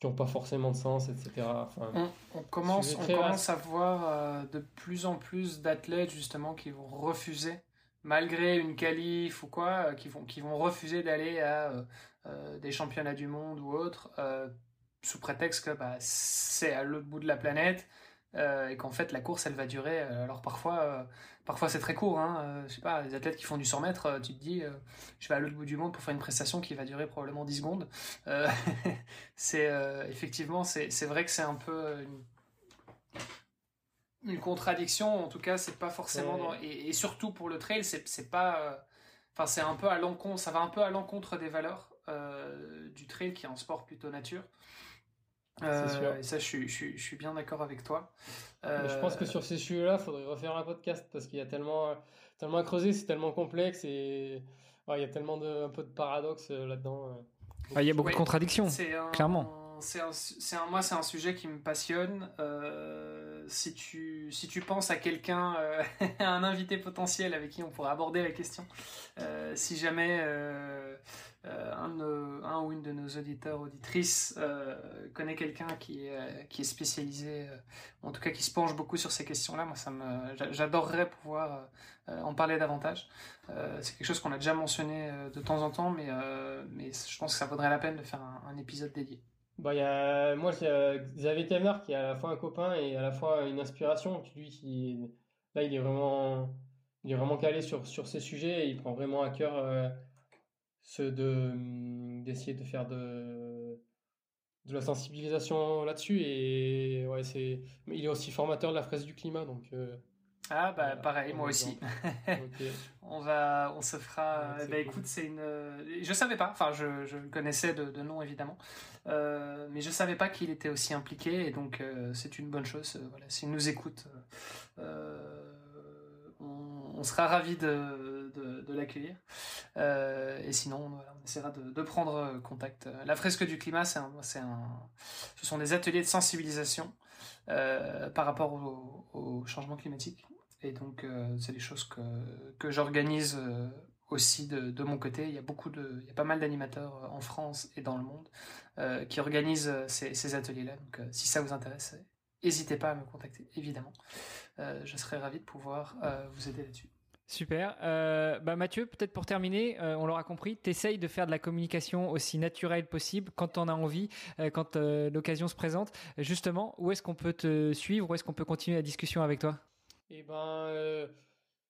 qui n'ont pas forcément de sens, et cetera. Enfin, on, on commence, on commence à voir euh, de plus en plus d'athlètes justement qui vont refuser, malgré une qualif ou quoi, euh, qui vont qui vont refuser d'aller à euh, euh, des championnats du monde ou autre, euh, sous prétexte que bah c'est à l'autre bout de la planète. Euh, et qu'en fait la course elle va durer euh, alors parfois euh, parfois c'est très court hein, euh, je sais pas, les athlètes qui font du cent mètres euh, tu te dis euh, je vais à l'autre bout du monde pour faire une prestation qui va durer probablement dix secondes euh, c'est euh, effectivement c'est c'est vrai que c'est un peu une, une contradiction, en tout cas c'est pas forcément dans, et, et surtout pour le trail c'est c'est pas enfin euh, c'est un peu à l'encontre, ça va un peu à l'encontre des valeurs euh, du trail qui est un sport plutôt nature. Euh, c'est sûr. Et ça, je suis, je suis, je suis bien d'accord avec toi. Euh... Je pense que sur ces sujets-là, il faudrait refaire un podcast parce qu'il y a tellement, tellement à creuser, c'est tellement complexe et ouais, il y a tellement de, un peu de paradoxes là-dedans. Ah, il y a beaucoup ouais, de contradictions, c'est un, clairement. C'est un, c'est un, moi, c'est un sujet qui me passionne. Euh, si tu, si tu penses à quelqu'un, euh, à un invité potentiel avec qui on pourrait aborder la question, euh, si jamais. Euh, Euh, un, euh, un ou une de nos auditeurs, auditrices euh, connaît quelqu'un qui est, euh, qui est spécialisé, euh, en tout cas qui se penche beaucoup sur ces questions-là. Moi, ça me, j'adorerais pouvoir euh, en parler davantage. Euh, c'est quelque chose qu'on a déjà mentionné euh, de temps en temps, mais, euh, mais je pense que ça vaudrait la peine de faire un, un épisode dédié. Bah, il y a, moi, c'est euh, Xavier Thévenard qui est à la fois un copain et à la fois une inspiration. Lui, qui, là, il est vraiment, il est vraiment calé sur, sur ces sujets et il prend vraiment à cœur. Euh, ce de d'essayer de faire de de la sensibilisation là-dessus et ouais c'est il est aussi formateur de la Fresque du Climat donc euh, ah bah voilà, pareil moi aussi okay. on va on se fera ouais, bah cool. Écoute c'est une je savais pas enfin je je le connaissais de, de nom évidemment euh, mais je savais pas qu'il était aussi impliqué et donc euh, c'est une bonne chose euh, voilà s'il nous écoute euh, on, on sera ravis de De, de l'accueillir euh, et sinon voilà, on essaiera de, de prendre contact. La Fresque du Climat c'est un, c'est un, ce sont des ateliers de sensibilisation euh, par rapport au, au changement climatique et donc euh, c'est des choses que, que j'organise euh, aussi de, de mon côté. Il y a beaucoup de, il y a pas mal d'animateurs en France et dans le monde euh, qui organisent ces, ces ateliers là donc euh, si ça vous intéresse n'hésitez pas à me contacter évidemment euh, je serais ravi de pouvoir euh, vous aider là-dessus. Super. Euh, bah Mathieu, peut-être pour terminer, euh, on l'aura compris, t'essayes de faire de la communication aussi naturelle possible quand t'en as envie, euh, quand euh, l'occasion se présente. Justement, où est-ce qu'on peut te suivre? Où est-ce qu'on peut continuer la discussion avec toi? Eh ben, euh,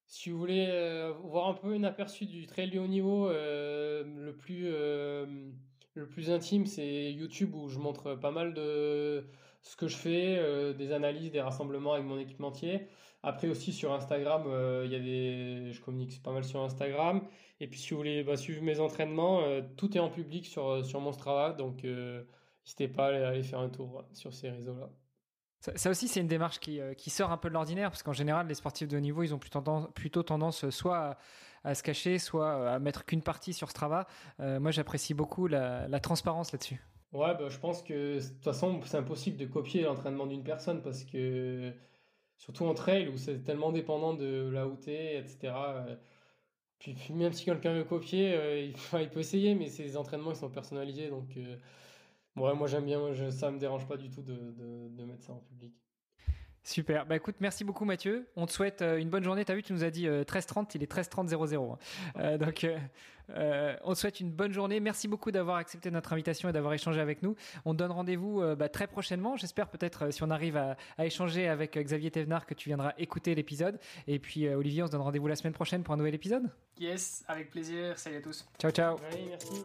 si vous voulez euh, voir un peu un aperçu du trail de haut niveau, euh, le plus euh, le plus intime, c'est YouTube où je montre pas mal de ce que je fais, euh, des analyses, des rassemblements avec mon équipementier. Après aussi sur Instagram, euh, y a des... je communique pas mal sur Instagram. Et puis si vous voulez bah, suivre mes entraînements, euh, tout est en public sur, sur mon Strava. Donc euh, n'hésitez pas à aller faire un tour sur ces réseaux-là. Ça, ça aussi, c'est une démarche qui, euh, qui sort un peu de l'ordinaire parce qu'en général, les sportifs de haut niveau, ils ont plutôt tendance, plutôt tendance soit à, à se cacher, soit à mettre qu'une partie sur Strava. Euh, moi, j'apprécie beaucoup la, la transparence là-dessus. Ouais, bah, je pense que de toute façon, c'est impossible de copier l'entraînement d'une personne parce que... Surtout en trail où c'est tellement dépendant de la O T, et cetera. Puis, puis même si quelqu'un veut copier, euh, il, enfin, il peut essayer, mais c'est des entraînements qui sont personnalisés. Donc euh, bon, moi j'aime bien, moi, je, ça ne me dérange pas du tout de, de, de mettre ça en public. Super, bah écoute, merci beaucoup Mathieu. On te souhaite euh, une bonne journée. T'as vu, tu nous as dit euh, treize heures trente, il est treize heures trente. Euh, donc, euh, euh, on te souhaite une bonne journée. Merci beaucoup d'avoir accepté notre invitation et d'avoir échangé avec nous. On te donne rendez-vous euh, bah, très prochainement. J'espère peut-être euh, si on arrive à, à échanger avec euh, Xavier Thévenard que tu viendras écouter l'épisode. Et puis euh, Olivier, on se donne rendez-vous la semaine prochaine pour un nouvel épisode. Yes, avec plaisir. Salut à tous. Ciao, ciao. Allez, merci.